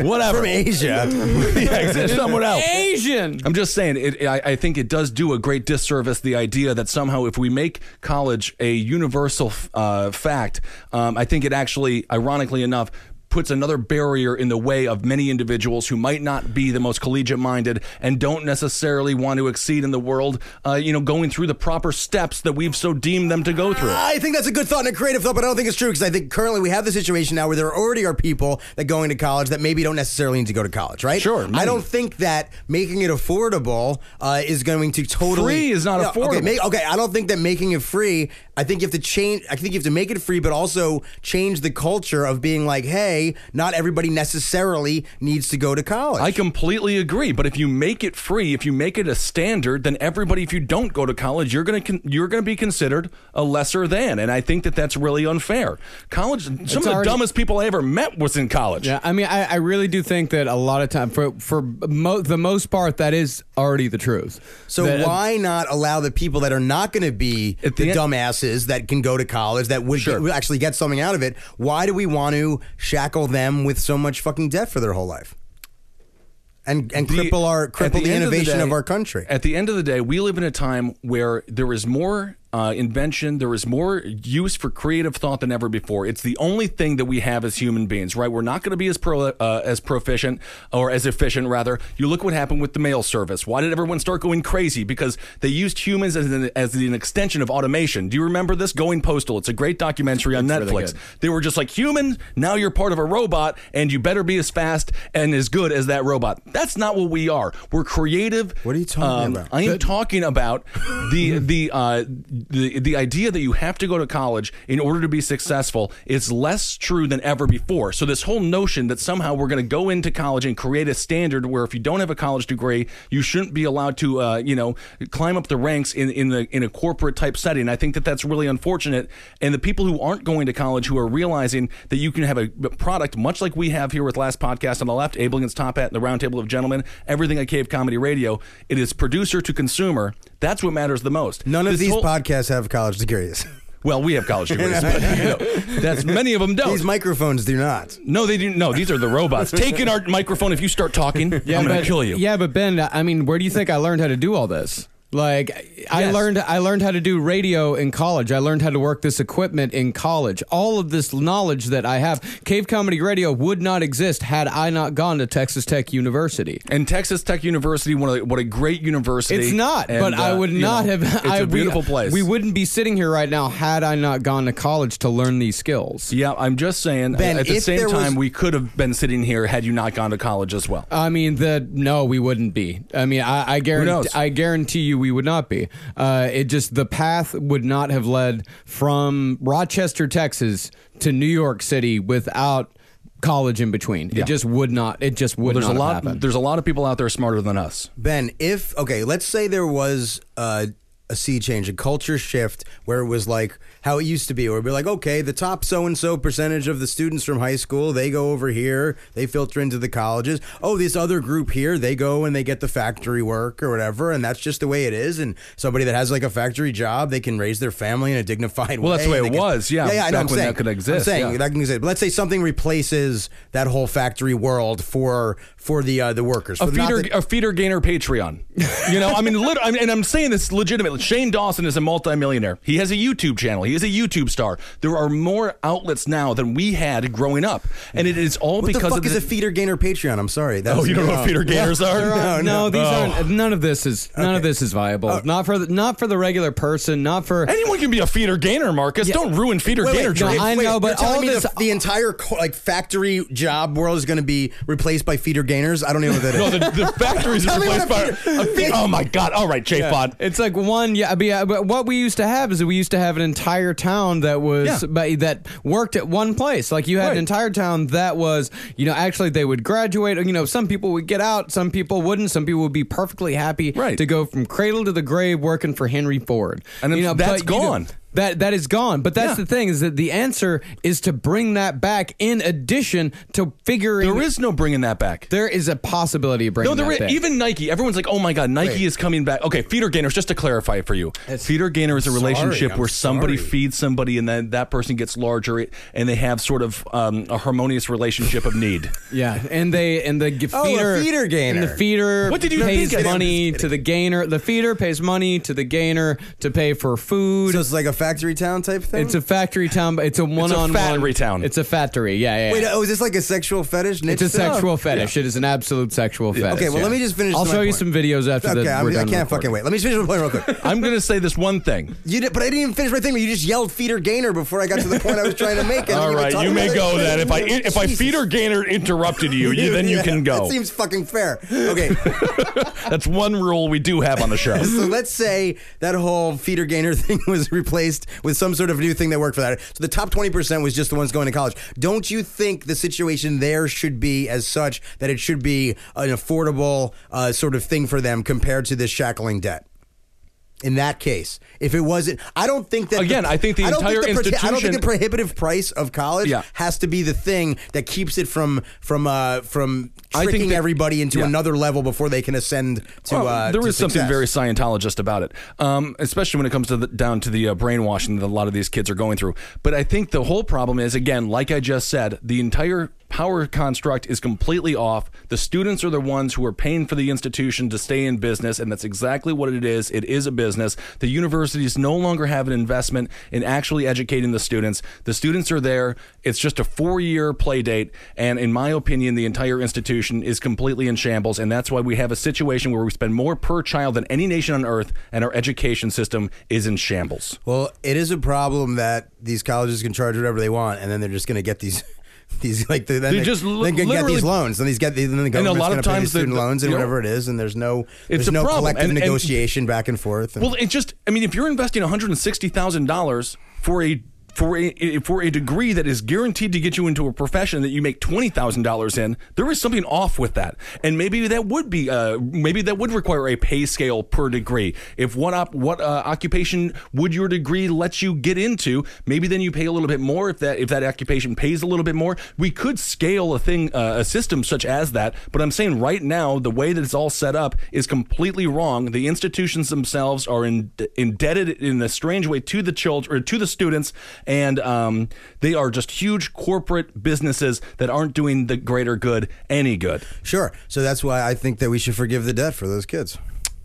Whatever. From Asia. Yeah, someone else. Asian. I'm just saying, I think it does do a great disservice, the idea that somehow if we make college a universal fact, I think it actually, ironically enough, puts another barrier in the way of many individuals who might not be the most collegiate-minded and don't necessarily want to exceed in the world, going through the proper steps that we've so deemed them to go through. I think that's a good thought and a creative thought, but I don't think it's true, because I think currently we have the situation now where there already are people that go into college that maybe don't necessarily need to go to college, right? Sure. Maybe. I don't think that making it affordable is going to totally... Free is not affordable. Okay, I don't think that making it free... I think you have to change. I think you have to make it free, but also change the culture of being like, hey, not everybody necessarily needs to go to college. I completely agree. But if you make it free, if you make it a standard, then everybody, if you don't go to college, you're going to be considered a lesser than. And I think that that's really unfair. College. Some of the dumbest people I ever met was in college. Yeah, I mean, I really do think that a lot of time, for the most part, that is already the truth. So why not allow the people that are not going to be the dumbass that can go to college that would actually get something out of it? Why do we want to shackle them with so much fucking debt for their whole life? And cripple the innovation of our country. At the end of the day, we live in a time where there is more invention, there is more use for creative thought than ever before. It's the only thing that we have as human beings, right? We're not going to be as proficient, or as efficient, rather. You look what happened with the mail service. Why did everyone start going crazy? Because they used humans as an extension of automation. Do you remember this? Going Postal. It's a great documentary on Netflix. Really, they were just like, human, now you're part of a robot, and you better be as fast and as good as that robot. That's not what we are. We're creative. What are you talking about? I am talking about the idea that you have to go to college in order to be successful is less true than ever before. So this whole notion that somehow we're going to go into college and create a standard where if you don't have a college degree, you shouldn't be allowed to, climb up the ranks in a corporate type setting. I think that that's really unfortunate. And the people who aren't going to college, who are realizing that you can have a product much like we have here with Last Podcast on the Left, Abel Against Top Hat, and the Roundtable of Gentlemen, everything at Cave Comedy Radio. It is producer to consumer. That's what matters the most. None of these podcasts have college degrees. Well, we have college degrees, but that's many of them don't. These microphones do not. No, they do. No, these are the robots. Taking our microphone if you start talking. Yeah, I'm going to kill you. Yeah, but Ben, I mean, where do you think I learned how to do all this? Like, yes. I learned how to do radio in college. I learned how to work this equipment in college. All of this knowledge that I have, Cave Comedy Radio would not exist had I not gone to Texas Tech University. And Texas Tech University, what a great university. It's not, and, but I would not have. It's a beautiful place. We wouldn't be sitting here right now had I not gone to college to learn these skills. Yeah, I'm just saying, Ben, at the same time, we could have been sitting here had you not gone to college as well. I mean, no, we wouldn't be. I mean, I guarantee you we would not be. It just, the path would not have led from Rochester, Texas to New York City without college in between. Yeah. It just would not. It just would not have happened. There's a lot of people out there smarter than us. Ben, let's say there was a sea change, a culture shift, where it was like how it used to be, where it'd be like, okay, the top so-and-so percentage of the students from high school, they go over here, they filter into the colleges. Oh, this other group here, they go and they get the factory work or whatever, and that's just the way it is. And somebody that has like a factory job, they can raise their family in a dignified way. Well, that's the way it was. Yeah, back when that could exist. I'm saying that can exist. But let's say something replaces that whole factory world for the workers. A feeder gainer Patreon. And I'm saying this legitimately. Shane Dawson is a multimillionaire. He has a YouTube channel. He is a YouTube star. There are more outlets now than we had growing up. And it is all because of... What the fuck is a feeder gainer Patreon? I'm sorry. You don't know what feeder gainers are? No, these aren't. None of this is viable. Not for the regular person. Not for... Anyone can be a feeder gainer, Marcus. Yeah. Don't ruin feeder gainer dreams. No, I know, but all this... The entire factory job world is going to be replaced by feeder gainers? I don't even know what that is. No, the factories are replaced by... Oh, my God. All right, J-Pod. It's like one... but what we used to have is an entire town that was that worked at one place. Like you had an entire town that was, actually they would graduate. Some people would get out, some people wouldn't. Some people would be perfectly happy to go from cradle to the grave working for Henry Ford. And that's gone. That is gone. But that's the thing, is that the answer is to bring that back in addition to figuring... There is no bringing that back. There is a possibility of bringing that back. Even Nike. Everyone's like, oh my God, Nike is coming back. Okay, feeder gainers, just to clarify it for you. Feeder gainer is a relationship where somebody feeds somebody and then that person gets larger and they have sort of a harmonious relationship of need. Yeah, and the feeder gainer. And the feeder pays money to the gainer. The feeder pays money to the gainer to pay for food. So it's like a factory town type thing? It's a factory town, but it's a one-on-one. It's a factory town. It's a factory, yeah. Wait, is this like a sexual fetish? It's a sexual fetish. Yeah. It is an absolute sexual fetish. Okay, well, let me just finish I'll show you some videos after this. Okay, I can't fucking wait. Let me finish my point real quick. I'm going to say this one thing. But I didn't even finish my thing, but you just yelled feeder gainer before I got to the point I was trying to make. All right, you may go then. If I feeder gainer interrupted you, then you can go. That seems fucking fair. Okay. That's one rule we do have on the show. So let's say that whole feeder gainer thing was replaced with some sort of new thing that worked for that. So the top 20% was just the ones going to college. Don't you think the situation there should be as such that it should be an affordable sort of thing for them compared to this shackling debt? In that case, if it wasn't, I don't think that... Again, I think the entire institution... I don't think the prohibitive price of college has to be the thing that keeps it from tricking everybody into another level before they can ascend to there is something very Scientologist about it, especially when it comes to down to the brainwashing that a lot of these kids are going through. But I think the whole problem is, again, like I just said, the entire... power construct is completely off. The students are the ones who are paying for the institution to stay in business, and that's exactly what it is. It is a business. The universities no longer have an investment in actually educating the students. The students are there. It's just a 4-year play date, and in my opinion, the entire institution is completely in shambles, and that's why we have a situation where we spend more per child than any nation on earth, and our education system is in shambles. Well, it is a problem that these colleges can charge whatever they want, and then they're just going to get these... They just get these loans, and then the government's going to pay the student loans and whatever it is, and there's no collective negotiation back and forth. Well, it just, I mean, if you're investing $160,000 for a degree that is guaranteed to get you into a profession that you make $20,000 in, there is something off with that. And maybe that would be require a pay scale per degree. If what occupation would your degree let you get into, maybe then you pay a little bit more if that occupation pays a little bit more. We could scale a system such as that, but I'm saying right now the way that it's all set up is completely wrong. The institutions themselves are indebted in a strange way to the children or to the students. And they are just huge corporate businesses that aren't doing the greater good any good. Sure. So that's why I think that we should forgive the debt for those kids.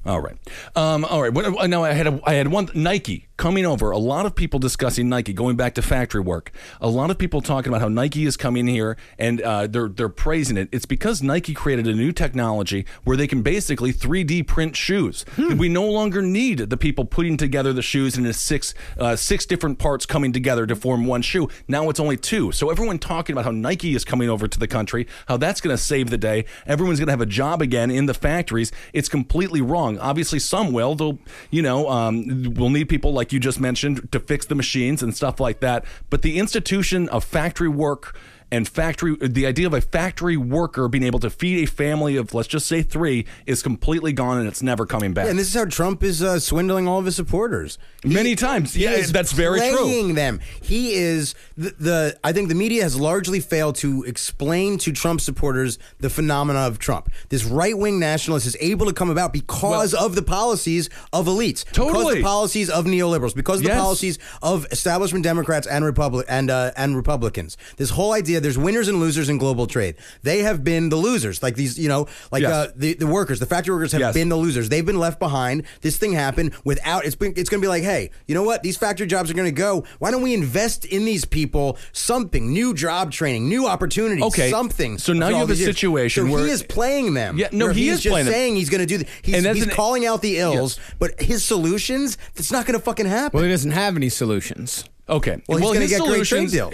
All right. Now, I had one, Nike coming over. A lot of people discussing Nike, going back to factory work. A lot of people talking about how Nike is coming here and they're praising it. It's because Nike created a new technology where they can basically 3D print shoes. We no longer need the people putting together the shoes in six different parts coming together to form one shoe. Now it's only two. So everyone talking about how Nike is coming over to the country, how that's going to save the day. Everyone's going to have a job again in the factories. It's completely wrong. Obviously, some will. They'll, we'll need people like you just mentioned to fix the machines and stuff like that. But the institution of factory work and the idea of a factory worker being able to feed a family of, let's just say, three is completely gone and it's never coming back. Yeah, and this is how Trump is swindling all of his supporters. Many times. Yeah, that's very true. He's playing them. He is, I think the media has largely failed to explain to Trump supporters the phenomena of Trump. This right-wing nationalist is able to come about because of the policies of elites. Totally. Because of the policies of neoliberals. Because of the policies of establishment Democrats and Republicans. This whole idea there's winners and losers in global trade. They have been the losers. Like these, the workers, the factory workers have been the losers. They've been left behind. This thing happened without, it's going to be like, hey, you know what? These factory jobs are going to go. Why don't we invest in these people something, new job training, new opportunities, something. So now you have a situation where he is playing them. Yeah, no, he is just saying he's going to do that. He's calling out the ills, but his solutions, it's not going to fucking happen. Well, he doesn't have any solutions. Okay. Well, he's going to get great trade deal.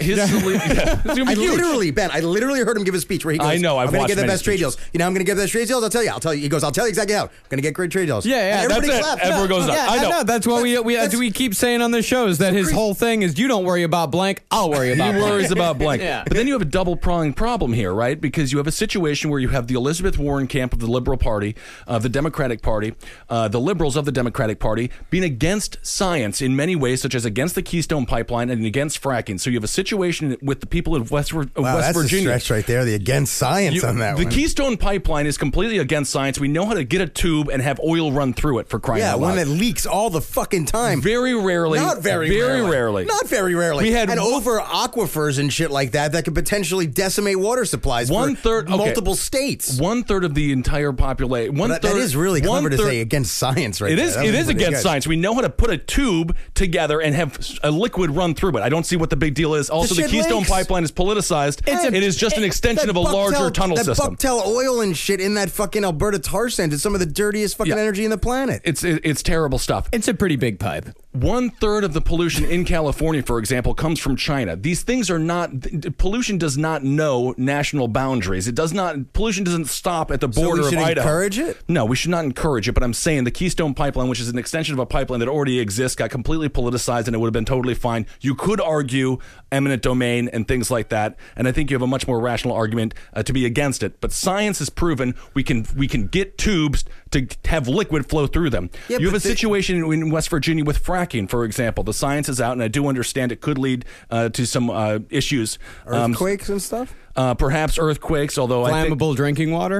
Ben, I literally heard him give a speech where he goes, I know, I'm going to get the best trade deals. You know, I'm going to get the best trade deals. I'll tell you. He goes, I'll tell you exactly how. I'm going to get great trade deals. Yeah, yeah. And everybody claps. Everyone goes, yeah, I know. That's why we keep saying on the shows that his whole thing is you don't worry about blank, I'll worry about blank. He worries about blank. Yeah. But then you have a double-pronged problem here, right? Because you have a situation where you have the Elizabeth Warren camp of the Liberal Party, the Democratic Party, the Liberals of the Democratic Party being against science in many ways, such as against the Keystone Pipeline and against fracking. So you have a situation with the people of West Virginia. That's a stretch right there, the against science on that one. The Keystone Pipeline is completely against science. We know how to get a tube and have oil run through it, for crying out loud. Yeah, one that leaks all the fucking time. Very rarely. Not very rarely. Very rarely. Not very rarely. We had over aquifers and shit like that could potentially decimate water supplies for multiple states. One-third of the entire population. That is really clever to say against science right there. It is against science. We know how to put a tube together and have a liquid run through it. I don't see what the big deal is. Also, the Keystone Pipeline is politicized. It is just an extension of a larger tunnel system. That Bucktail oil and shit in that fucking Alberta tar sands is some of the dirtiest fucking energy in the planet. It's terrible stuff. It's a pretty big pipe. One-third of the pollution in California, for example, comes from China. These things are not... Pollution does not know national boundaries. It does not... Pollution doesn't stop at the border of Idaho. So we should encourage it? No, we should not encourage it, but I'm saying the Keystone Pipeline, which is an extension of a pipeline that already exists, got completely politicized, and it would have been totally fine. You could argue eminent domain and things like that, and I think you have a much more rational argument to be against it. But science has proven we can get tubes to have liquid flow through them. Yeah, you have a situation in West Virginia with fracking. For example, the science is out, and I do understand it could lead to some issues. Earthquakes and stuff? Perhaps earthquakes, although Flammable drinking water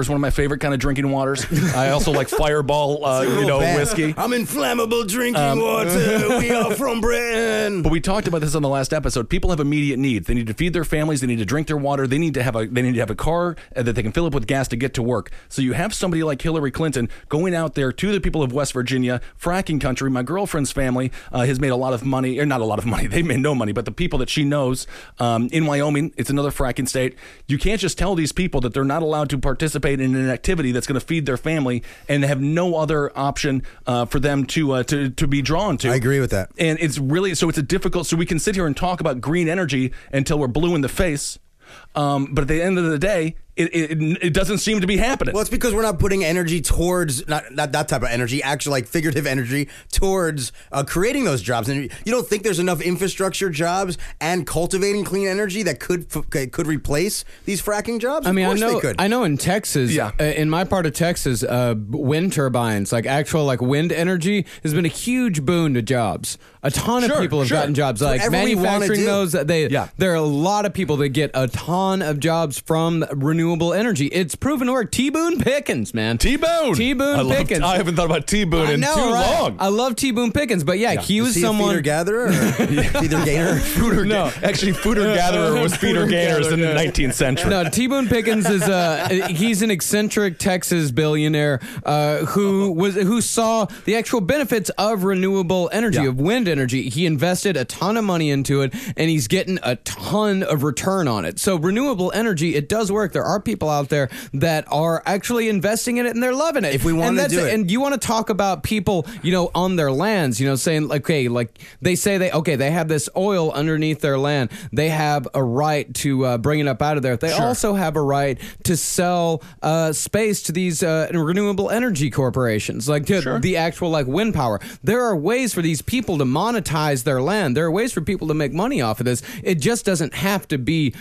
is one of my favorite kind of drinking waters. I also like Fireball, whiskey. I'm in flammable drinking water. We are from Britain. But we talked about this on the last episode. People have immediate needs. They need to feed their families. They need to drink their water. They need to have a car that they can fill up with gas to get to work. So you have somebody like Hillary Clinton going out there to the people of West Virginia, fracking country. My girlfriend's family has made a lot of money, or not a lot of money. They made no money, but the people that she knows in Wyoming. It's another fracking state. You can't just tell these people that they're not allowed to participate in an activity that's going to feed their family and have no other option for them to be drawn to. I agree with that. And it's really, so it's a difficult, so we can sit here and talk about green energy until we're blue in the face. But at the end of the day, it doesn't seem to be happening. Well, it's because we're not putting energy towards, not that type of energy, actually like figurative energy, towards creating those jobs. And you don't think there's enough infrastructure jobs and cultivating clean energy that could replace these fracking jobs? I mean, I know in Texas, in my part of Texas, wind turbines, like actual like wind energy has been a huge boon to jobs. A ton of people have gotten jobs. Like manufacturing those, there are a lot of people that get a ton of jobs from renewable energy. It's proven to work. T. Boone Pickens, man. T. Boone Pickens. I haven't thought about T. Boone in too long. I love T. Boone Pickens, but he was someone. Feeder gatherer? Or feeder gainer? Actually, feeder gatherer was feeder gainers in the 19th century. No, T. Boone Pickens is he's an eccentric Texas billionaire who saw the actual benefits of renewable energy, of wind energy. He invested a ton of money into it, and he's getting a ton of return on it. So renewable energy, it does work. There are people out there that are actually investing in it and they're loving it. If we want to do it. And you want to talk about people, on their lands, saying, they have this oil underneath their land. They have a right to bring it up out of there. They also have a right to sell space to these renewable energy corporations, like the actual like wind power. There are ways for these people to monetize their land. There are ways for people to make money off of this. It just doesn't have to be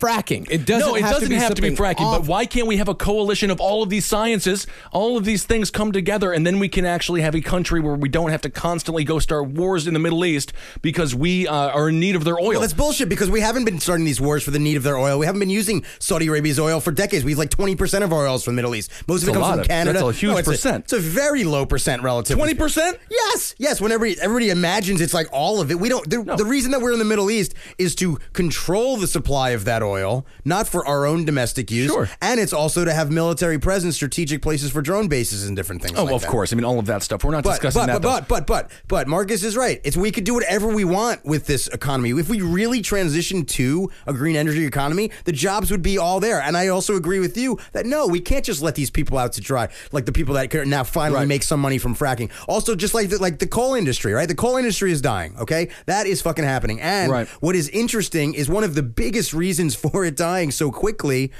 fracking. It doesn't have to be fracking, but why can't we have a coalition of all of these sciences, all of these things come together, and then we can actually have a country where we don't have to constantly go start wars in the Middle East because we are in need of their oil. Well, that's bullshit because we haven't been starting these wars for the need of their oil. We haven't been using Saudi Arabia's oil for decades. We have like 20% of our oil from the Middle East. Most of it comes from Canada. That's a huge percent. It's a very low percent relative. 20%? Yes. Yes. Whenever everybody imagines it's like all of it, we don't. The reason that we're in the Middle East is to control the supply of that oil, not for our own domestic use, sure, and it's also to have military presence, strategic places for drone bases and different things. Oh, like well, of that. Course. I mean, all of that stuff. We're not discussing that. But Marcus is right. It's we could do whatever we want with this economy. If we really transition to a green energy economy, the jobs would be all there. And I also agree with you that no, we can't just let these people out to dry, like the people that could now finally make some money from fracking. Also, just like the coal industry, right? The coal industry is dying. Okay, that is fucking happening. And what is interesting is one of the biggest reasons for it dying so quickly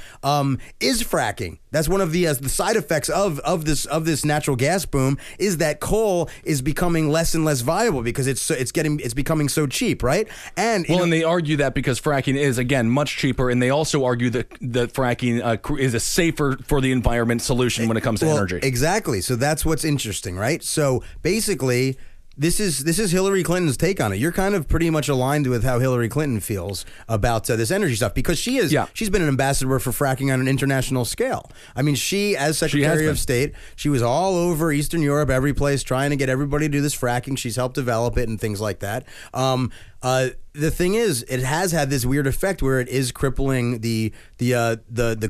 is fracking. That's one of the side effects of this natural gas boom is that coal is becoming less and less viable because it's becoming so cheap, right? And and they argue that because fracking is again much cheaper, and they also argue that fracking is a safer for the environment solution when it comes to energy. Exactly. So that's what's interesting, right? So basically, This is Hillary Clinton's take on it. You're kind of pretty much aligned with how Hillary Clinton feels about this energy stuff because she's been an ambassador for fracking on an international scale. I mean, she, as Secretary of State, she was all over Eastern Europe, every place, trying to get everybody to do this fracking. She's helped develop it and things like that. The thing is, it has had this weird effect where it is crippling the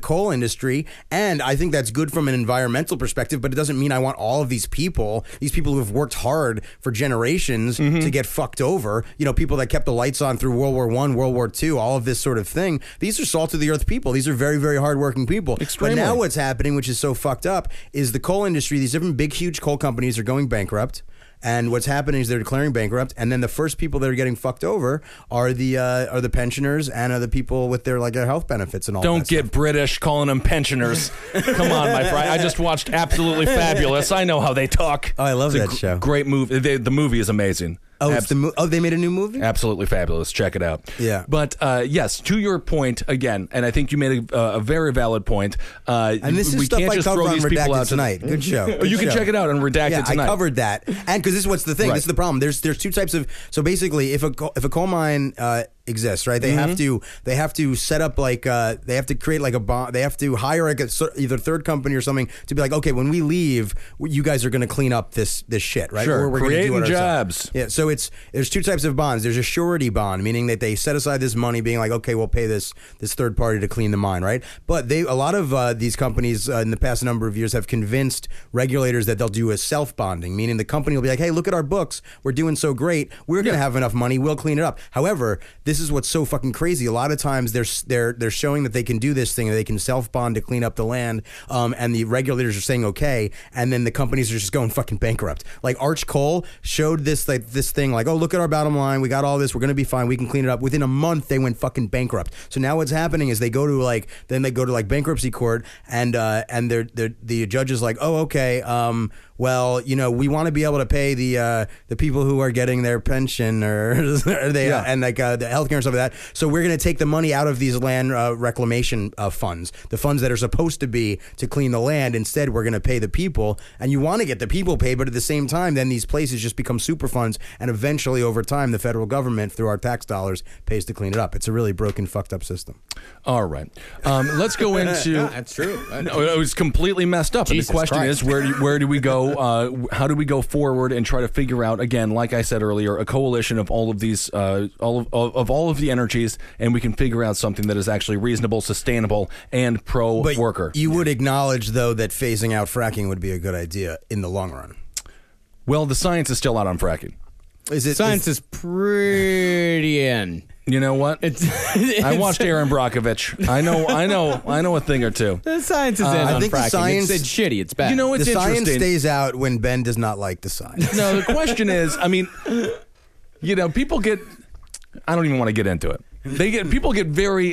coal industry, and I think that's good from an environmental perspective. But it doesn't mean I want all of these people who have worked hard for generations to get fucked over. You know, people that kept the lights on through World War I, World War II, all of this sort of thing. These are salt of the earth people. These are very, very hardworking people. Extremely. But now what's happening, which is so fucked up, is the coal industry. These different big, huge coal companies are going bankrupt. And what's happening is they're declaring bankrupt, and then the first people that are getting fucked over are the pensioners and are the people with their health benefits and all. Don't that get stuff. British calling them pensioners. Come on, my friend. I just watched Absolutely Fabulous. I know how they talk. Oh, I love that show. Great movie. The movie is amazing. Oh, they made a new movie? Absolutely Fabulous. Check it out. Yeah. But yes, to your point again, and I think you made a very valid point. And this is we stuff can't I just covered throw on these Redacted Tonight. Good show. Good you show. Can check it out on Redacted Tonight. I covered that. And because this is what's the thing. Right. This is the problem. There's two types of. So basically, if a coal mine exists, right? They have to set up they have to create a bond. They have to hire either third company or something to be like, okay, when we leave, you guys are going to clean up this shit, right? Sure. We're creating do it jobs. Yeah. So there's two types of bonds. There's a surety bond, meaning that they set aside this money, being like, okay, we'll pay this third party to clean the mine, right? But a lot of these companies in the past number of years have convinced regulators that they'll do a self bonding, meaning the company will be like, hey, look at our books, we're doing so great, we're going to have enough money, we'll clean it up. However, this is what's so fucking crazy. A lot of times they're showing that they can do this thing, they can self-bond to clean up the land, and the regulators are saying okay, and then the companies are just going fucking bankrupt. Like Arch Coal showed this thing, like, oh, look at our bottom line, we got all this, we're gonna be fine, we can clean it up. Within a month, they went fucking bankrupt. So now what's happening is they go to bankruptcy court, and the judge is like, oh, okay, well, you know, we want to be able to pay the people who are getting their pension or the healthcare and stuff like that. So we're going to take the money out of these land reclamation funds, the funds that are supposed to be to clean the land. Instead, we're going to pay the people, and you want to get the people paid, but at the same time, then these places just become super funds, and eventually, over time, the federal government through our tax dollars pays to clean it up. It's a really broken, fucked up system. All right, let's go into that's true. No, it was completely messed up, Jesus and the question Christ. Is where do we go? How do we go forward and try to figure out, again, like I said earlier, a coalition of all of these, all of the energies, and we can figure out something that is actually reasonable, sustainable, and pro-worker. You would acknowledge, though, that phasing out fracking would be a good idea in the long run. Well, the science is still out on fracking. Science is pretty in. You know what? I watched Aaron Brockovich. I know a thing or two. The science is in on fracking. The science is shitty. It's bad. You know, it's interesting. The science stays out when Ben does not like the science. No, the question is, I mean, you know, people get. I don't even want to get into it. People get very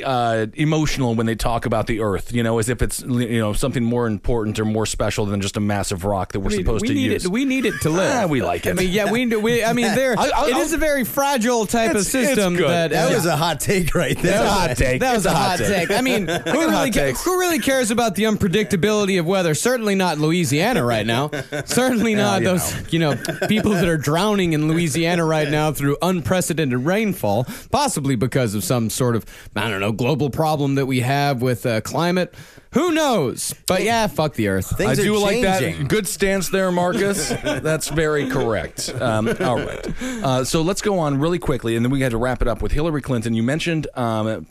emotional when they talk about the Earth, you know, as if it's, you know, something more important or more special than just a massive rock that we're supposed to use. We need it to live. We like it. I mean, we do. It is a very fragile type of system. That was a hot take right there. That was a hot take. I mean, who really cares about the unpredictability of weather? Certainly not Louisiana right now. Certainly not those people that are drowning in Louisiana right now through unprecedented rainfall, possibly because of some sort of, I don't know, global problem that we have with climate. Who knows? But yeah, fuck the earth. Things I do like that. Good stance there, Marcus. That's very correct. All right. So let's go on really quickly, and then we had to wrap it up with Hillary Clinton. You mentioned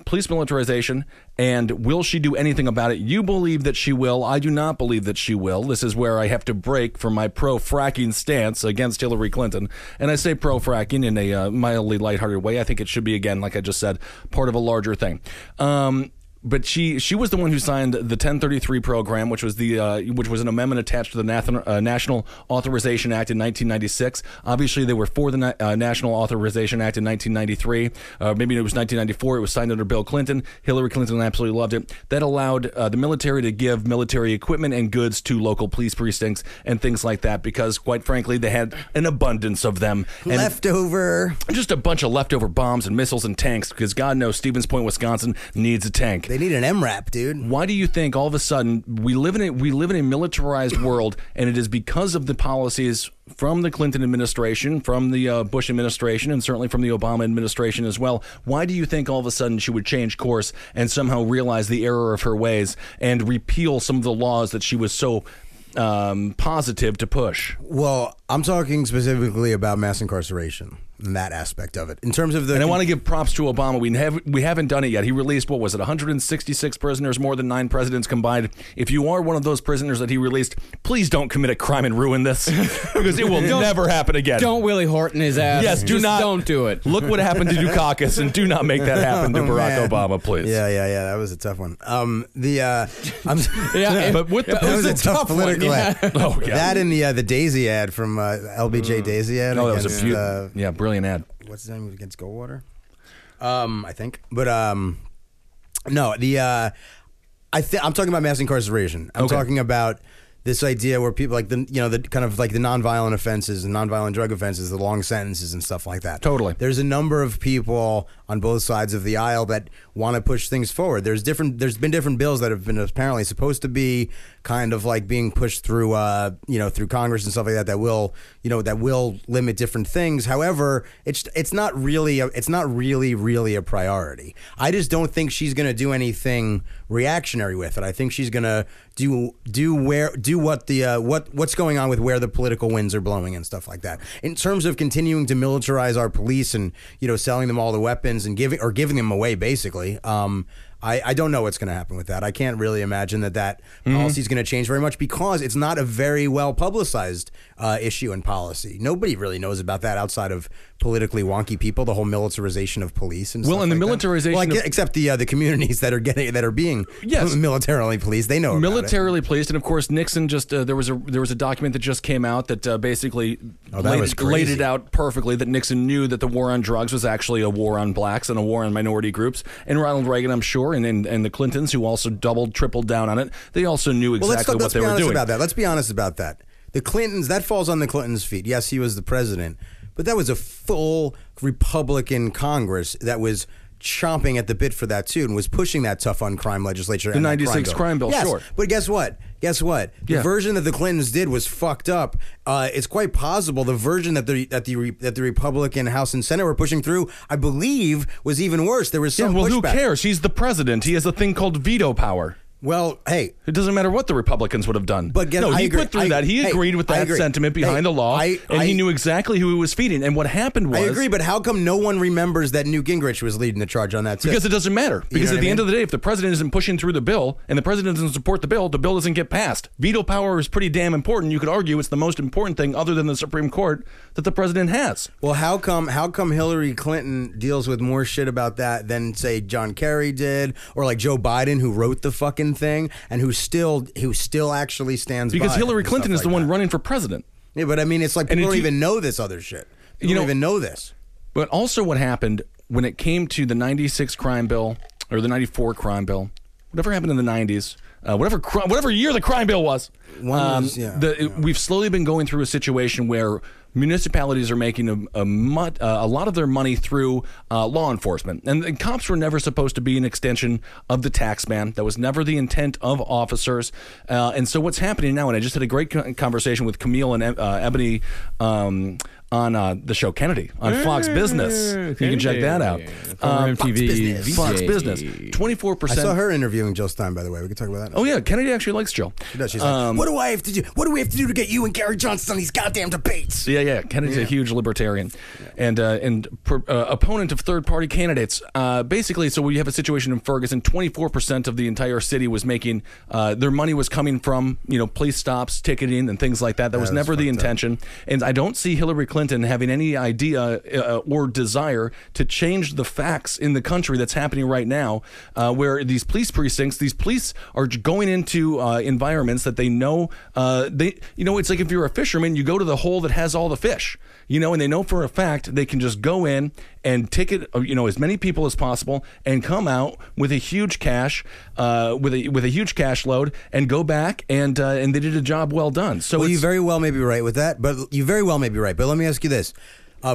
police militarization, and will she do anything about it? You believe that she will. I do not believe that she will. This is where I have to break from my pro-fracking stance against Hillary Clinton. And I say pro-fracking in a mildly lighthearted way. I think it should be, again, like I just said, part of a larger thing. But she was the one who signed the 1033 program, which was the which was an amendment attached to the National Authorization Act in 1996. Obviously, they were for the National Authorization Act in 1993. Maybe it was 1994. It was signed under Bill Clinton. Hillary Clinton absolutely loved it. That allowed the military to give military equipment and goods to local police precincts and things like that because, quite frankly, they had an abundance of them. And leftover. Just a bunch of leftover bombs and missiles and tanks because God knows Stevens Point, Wisconsin needs a tank. They need an MRAP, dude. Why do you think all of a sudden we live in a militarized world, and it is because of the policies from the Clinton administration, from the Bush administration, and certainly from the Obama administration as well? Why do you think all of a sudden she would change course and somehow realize the error of her ways and repeal some of the laws that she was so positive to push? Well, I'm talking specifically about mass incarceration. That aspect of it, in terms of the, and I want to give props to Obama. We haven't done it yet. He released, what was it, 166 prisoners, more than 9 presidents combined. If you are one of those prisoners that he released, please don't commit a crime and ruin this, because it will never happen again. Don't Willie Horton his ass. Yes, don't do it. Look what happened to Dukakis, and do not make that happen to Barack Obama, please. Yeah. That was a tough one. That was a tough political ad. Oh, yeah. That and the Daisy ad from LBJ Daisy ad. Oh, that was a few. Yeah, brilliant. Ad. What's his name against Goldwater? I think. But no, the I'm talking about mass incarceration. I'm talking about this idea where people like the kind of like the nonviolent offenses and nonviolent drug offenses, the long sentences and stuff like that. Totally. There's a number of people on both sides of the aisle that want to push things forward. There's been different bills that have been apparently supposed to be kind of like being pushed through through Congress and stuff like that that will limit different things. However, it's not really a priority. I just don't think she's going to do anything reactionary with it. I think she's going to do what's going on with where the political winds are blowing and stuff like that. In terms of continuing to militarize our police and selling them all the weapons and giving them away basically, I don't know what's going to happen with that. I can't really imagine that policy is going to change very much because it's not a very well publicized issue and policy. Nobody really knows about that outside of politically wonky people. The whole militarization of police and stuff and like the militarization, except the communities that are being militarily policed. They know militarily policed, and of course Nixon just there was a document that just came out that basically laid it out perfectly that Nixon knew that the war on drugs was actually a war on blacks and a war on minority groups. And Ronald Reagan, I'm sure. And the Clintons, who also tripled down on it, they also knew exactly what they were doing. Let's be honest about that. The Clintons, that falls on the Clintons' feet. Yes, he was the president, but that was a full Republican Congress that was chomping at the bit for that too and was pushing that tough on crime legislature. The 96 crime bill, yes, sure. But guess what? The version that the Clintons did was fucked up. It's quite possible the version that the Republican House and Senate were pushing through, I believe, was even worse. There was some pushback. Who cares? He's the president. He has a thing called veto power. Well, hey, it doesn't matter what the Republicans would have done. But again, he agreed. He agreed with that sentiment behind the law, and he knew exactly who he was feeding. And what happened was, I agree. But how come no one remembers that Newt Gingrich was leading the charge on that? Tip? Because it doesn't matter. Because at the end of the day, if the president isn't pushing through the bill and the president doesn't support the bill doesn't get passed. Veto power is pretty damn important. You could argue it's the most important thing, other than the Supreme Court, that the president has. Well, how come Hillary Clinton deals with more shit about that than say John Kerry did, or like Joe Biden, who wrote the fucking thing and who still actually stands by? Because Hillary Clinton is the one running for president. Yeah, but I mean, it's like people don't even know this other shit. You don't even know this. But also what happened when it came to the 96 crime bill or the 94 crime bill, whatever happened in the 90s, whatever year the crime bill was, we've slowly been going through a situation where municipalities are making a lot of their money through law enforcement. And cops were never supposed to be an extension of the tax man. That was never the intent of officers. And so what's happening now, and I just had a great conversation with Camille and Ebony on the show Kennedy on Fox Business. Kennedy. You can check that out. MTV, Fox Business. 24%. I saw her interviewing Jill Stein, by the way. We can talk about that. Oh, yeah. Kennedy actually likes Jill. She does. She's like, what do I have to do? What do we have to do to get you and Gary Johnson on these goddamn debates? Yeah, yeah. Kennedy's a huge libertarian and opponent of third-party candidates. Basically, so we have a situation in Ferguson. 24% of the entire city was making their money was coming from, you know, police stops, ticketing, and things like that. That was never the intention. And I don't see Hillary Clinton having any idea or desire to change the facts in the country that's happening right now, where these police precincts, these police are going into environments that they know it's like if you're a fisherman, you go to the hole that has all the fish, you know, and they know for a fact they can just go in and ticket, you know, as many people as possible and come out with a huge cash huge cash load and go back and they did a job well done. So well, you very well may be right with that, but you very well may be right. But let me ask you this.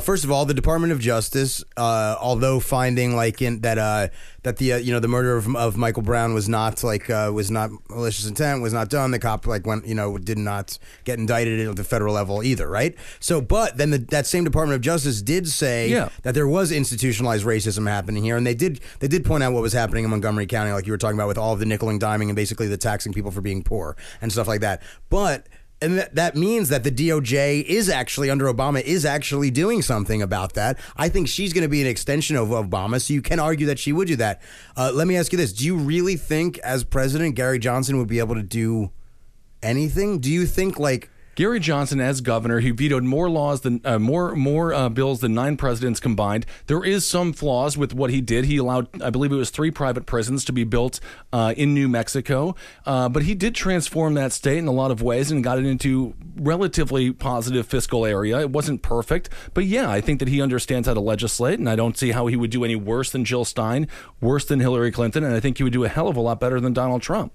First of all, the Department of Justice, although finding that the murder of Michael Brown was not malicious intent, was not done. The cop did not get indicted at the federal level either, right? So, but then that same Department of Justice did say that there was institutionalized racism happening here, and they did point out what was happening in Montgomery County, like you were talking about, with all of the nickel and diming and basically the taxing people for being poor and stuff like that, but. And that means that the DOJ is actually, under Obama, is actually doing something about that. I think she's going to be an extension of Obama, so you can argue that she would do that. Let me ask you this. Do you really think, as president, Gary Johnson would be able to do anything? Do you think, like... Gary Johnson, as governor, he vetoed more laws than more bills than 9 presidents combined. There is some flaws with what he did. He allowed, I believe it was 3 private prisons to be built in New Mexico, but he did transform that state in a lot of ways and got it into relatively positive fiscal area. It wasn't perfect, but yeah, I think that he understands how to legislate, and I don't see how he would do any worse than Jill Stein, worse than Hillary Clinton, and I think he would do a hell of a lot better than Donald Trump.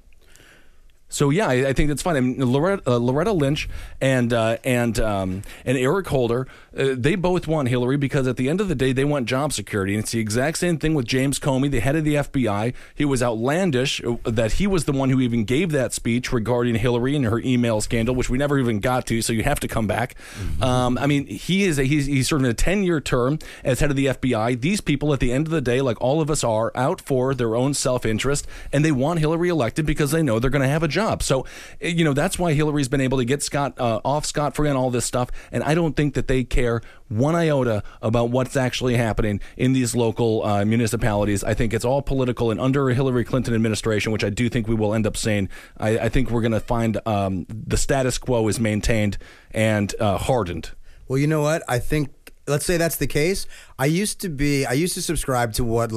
So yeah, I think that's fine. I mean, Loretta Lynch and Eric Holder, they both want Hillary because at the end of the day, they want job security. And it's the exact same thing with James Comey, the head of the FBI. He was outlandish that he was the one who even gave that speech regarding Hillary and her email scandal, which we never even got to. So you have to come back. Mm-hmm. I mean, he's serving a 10-year term as head of the FBI. These people at the end of the day, like all of us, are out for their own self-interest, and they want Hillary elected because they know they're going to have a job. So, you know, that's why Hillary's been able to get off scot-free on all this stuff. And I don't think that they care one iota about what's actually happening in these local municipalities. I think it's all political. And under a Hillary Clinton administration, which I do think we will end up seeing, I think we're going to find the status quo is maintained and hardened. Well, you know what? I think. Let's say that's the case. I used to subscribe to what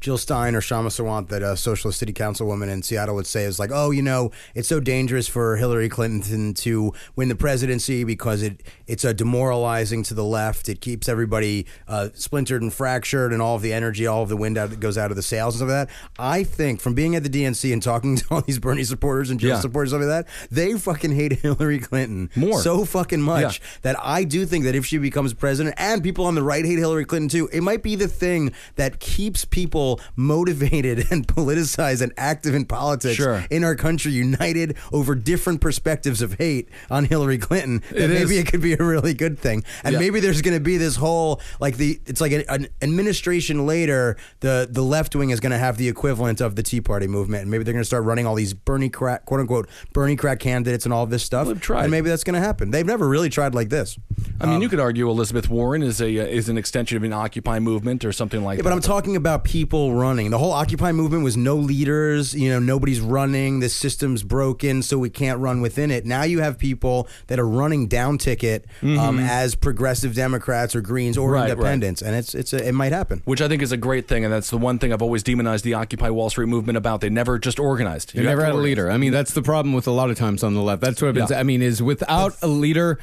Jill Stein or Shama Sawant, that socialist city councilwoman in Seattle, would say is like, oh, you know, it's so dangerous for Hillary Clinton to win the presidency because it's a demoralizing to the left. It keeps everybody splintered and fractured, and all of the energy, all of the wind out that goes out of the sails and stuff like that. I think from being at the DNC and talking to all these Bernie supporters and Jill supporters and stuff like that, they fucking hate Hillary Clinton so fucking much that I do think that if she becomes president, and people on the right hate Hillary Clinton too, it might be the thing that keeps people motivated and politicized and active in politics in our country, united over different perspectives of hate on Hillary Clinton. It could be a really good thing. And maybe there's going to be this whole, an administration later, the left wing is going to have the equivalent of the Tea Party movement, and maybe they're going to start running all these quote unquote Bernie crack candidates and all this stuff. Well, and maybe that's going to happen. They've never really tried like this. I mean, you could argue Elizabeth Warren is an extension of an Occupy movement or something like that. But I'm talking about people running. The whole Occupy movement was no leaders, you know, nobody's running, the system's broken, so we can't run within it. Now you have people that are running down ticket as progressive Democrats or Greens or independents, and it might happen. Which I think is a great thing, and that's the one thing I've always demonized the Occupy Wall Street movement about. They never just organized. They never had a leader. I mean, that's the problem with a lot of times on the left. That's what I've been saying. I mean, without a leader,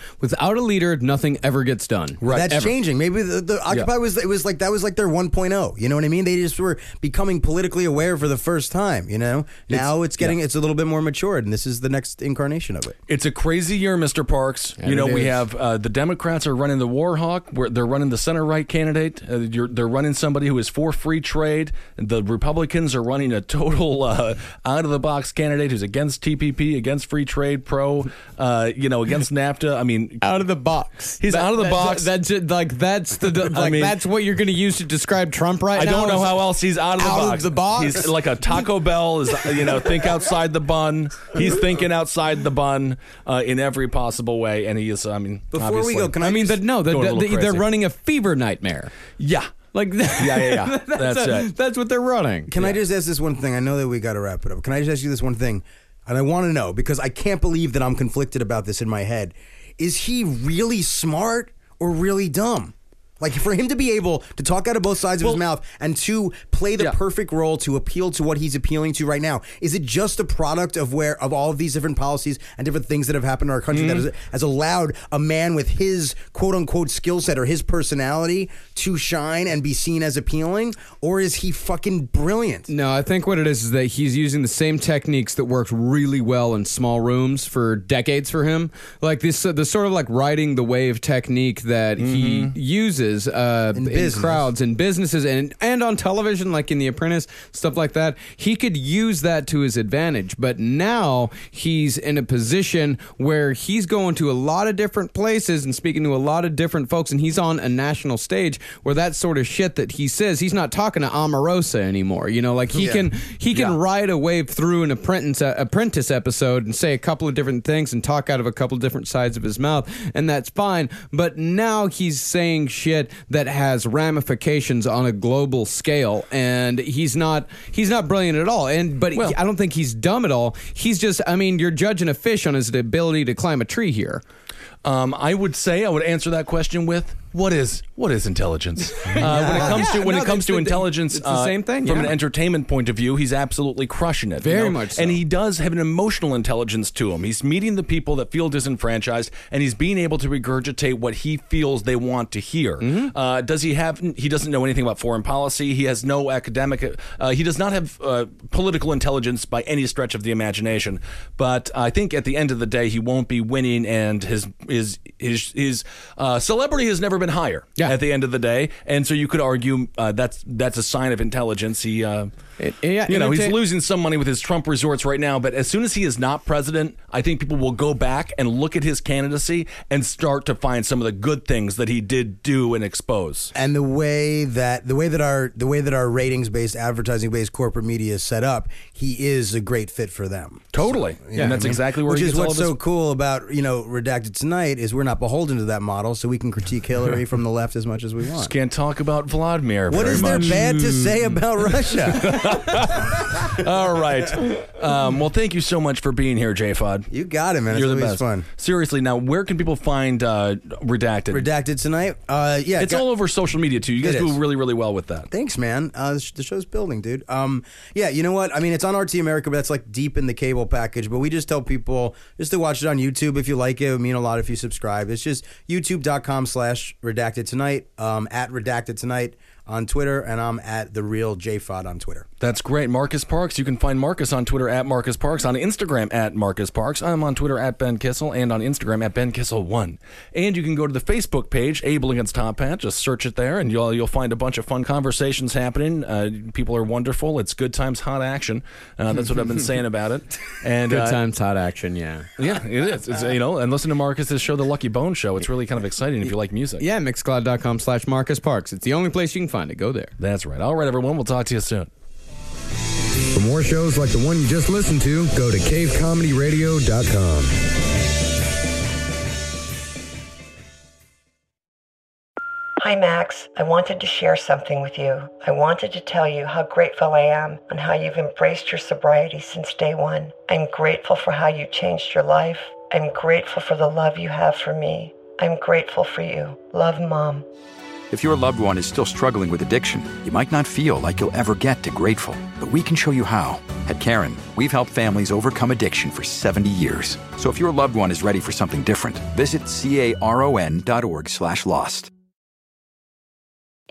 nothing ever gets done. Right. Right. That's ever. Changing. Maybe the Occupy was like their 1.0. You know what I mean? They just were becoming politically aware for the first time. You know, now it's a little bit more matured, and this is the next incarnation of it. It's a crazy year, Mr. Parks. And you know, we have the Democrats are running the war hawk. They're running the center right candidate. They're running somebody who is for free trade. The Republicans are running a total out of the box candidate who's against TPP, against free trade, pro, you know, against NAFTA. I mean, out of the box. He's out of the box. That's it. Like that's the that's what you're going to use to describe Trump right now. I don't know how else he's out of the box. Out of the box. He's like a Taco Bell. Is you know, think outside the bun. He's thinking outside the bun in every possible way, and he is. I mean, before we go, can I mean that no, they're running a fever nightmare. Yeah. Like that. Yeah. That's what they're running. Can I just ask this one thing? I know that we got to wrap it up. Can I just ask you this one thing? And I want to know, because I can't believe that I'm conflicted about this in my head. Is he really smart or really dumb? Like, for him to be able to talk out of both sides of his mouth and to play the perfect role to appeal to what he's appealing to right now, is it just a product of all of these different policies and different things that have happened in our country that has allowed a man with his quote-unquote skill set or his personality to shine and be seen as appealing? Or is he fucking brilliant? No, I think what it is that he's using the same techniques that worked really well in small rooms for decades for him. Like, this, the sort of like riding the wave technique that he uses in crowds and businesses and on television, like in The Apprentice, stuff like that. He could use that to his advantage, but now he's in a position where he's going to a lot of different places and speaking to a lot of different folks, and he's on a national stage where that sort of shit that he says, he's not talking to Omarosa anymore. You know, like he can ride a wave through an Apprentice episode and say a couple of different things and talk out of a couple of different sides of his mouth, and that's fine. But now he's saying shit that has ramifications on a global scale, and he's not brilliant at all. And I don't think he's dumb at all. He's just, I mean, you're judging a fish on his ability to climb a tree here. I would answer that question with, What is intelligence? When it comes to intelligence, it's the same thing. From an entertainment point of view, he's absolutely crushing it. Very much so. And he does have an emotional intelligence to him. He's meeting the people that feel disenfranchised, and he's being able to regurgitate what he feels they want to hear. He doesn't know anything about foreign policy. He has no academic. He does not have political intelligence by any stretch of the imagination. But I think at the end of the day, he won't be winning, and his celebrity has never been higher at the end of the day, and so you could argue that's a sign of intelligence. He he's losing some money with his Trump resorts right now, but as soon as he is not president, I think people will go back and look at his candidacy and start to find some of the good things that he did do and expose. And the way that our ratings based, advertising based corporate media is set up, he is a great fit for them. Totally. So, and that's exactly where he gets all this. Which is what's so cool about, you know, Redacted Tonight is we're not beholden to that model, so we can critique Hillary from the left as much as we want. Just can't talk about Vladimir. What is there bad to say about Russia? All right. Well, thank you so much for being here, JFOD. You got it, man. You're the best. Fun. Seriously, now where can people find Redacted? Redacted Tonight? Yeah. It's all over social media, too. You guys do really, really well with that. Thanks, man. The show's building, dude. Yeah, you know what? I mean, it's on RT America, but that's like deep in the cable package, but we just tell people just to watch it on YouTube if you like it. It would mean a lot if you subscribe. It's just youtube.com/RedactedTonight, at Redacted Tonight on Twitter, and I'm at The Real JFOD on Twitter. That's great. Marcus Parks, you can find Marcus on Twitter at Marcus Parks, on Instagram at Marcus Parks. I'm on Twitter at Ben Kissel, and on Instagram at Ben Kissel1. And you can go to the Facebook page, Able Against Top Hat. Just search it there, and you'll find a bunch of fun conversations happening. People are wonderful. It's good times, hot action. That's what I've been saying about it. And good times, hot action. Yeah, yeah, it is. It's, you know, and listen to Marcus's show, The Lucky Bone Show. It's really kind of exciting if you like music. Yeah, mixcloud.com/Marcus Parks. It's the only place you can find it. Go there. That's right. All right, everyone. We'll talk to you soon. For more shows like the one you just listened to, go to cavecomedyradio.com. Hi, Max. I wanted to share something with you. I wanted to tell you how grateful I am and how you've embraced your sobriety since day one. I'm grateful for how you changed your life. I'm grateful for the love you have for me. I'm grateful for you. Love, Mom. If your loved one is still struggling with addiction, you might not feel like you'll ever get to grateful, but we can show you how. At Caron, we've helped families overcome addiction for 70 years. So if your loved one is ready for something different, visit caron.org/lost.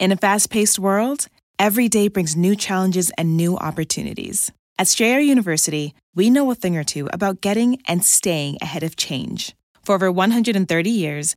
In a fast-paced world, every day brings new challenges and new opportunities. At Strayer University, we know a thing or two about getting and staying ahead of change. For over 130 years,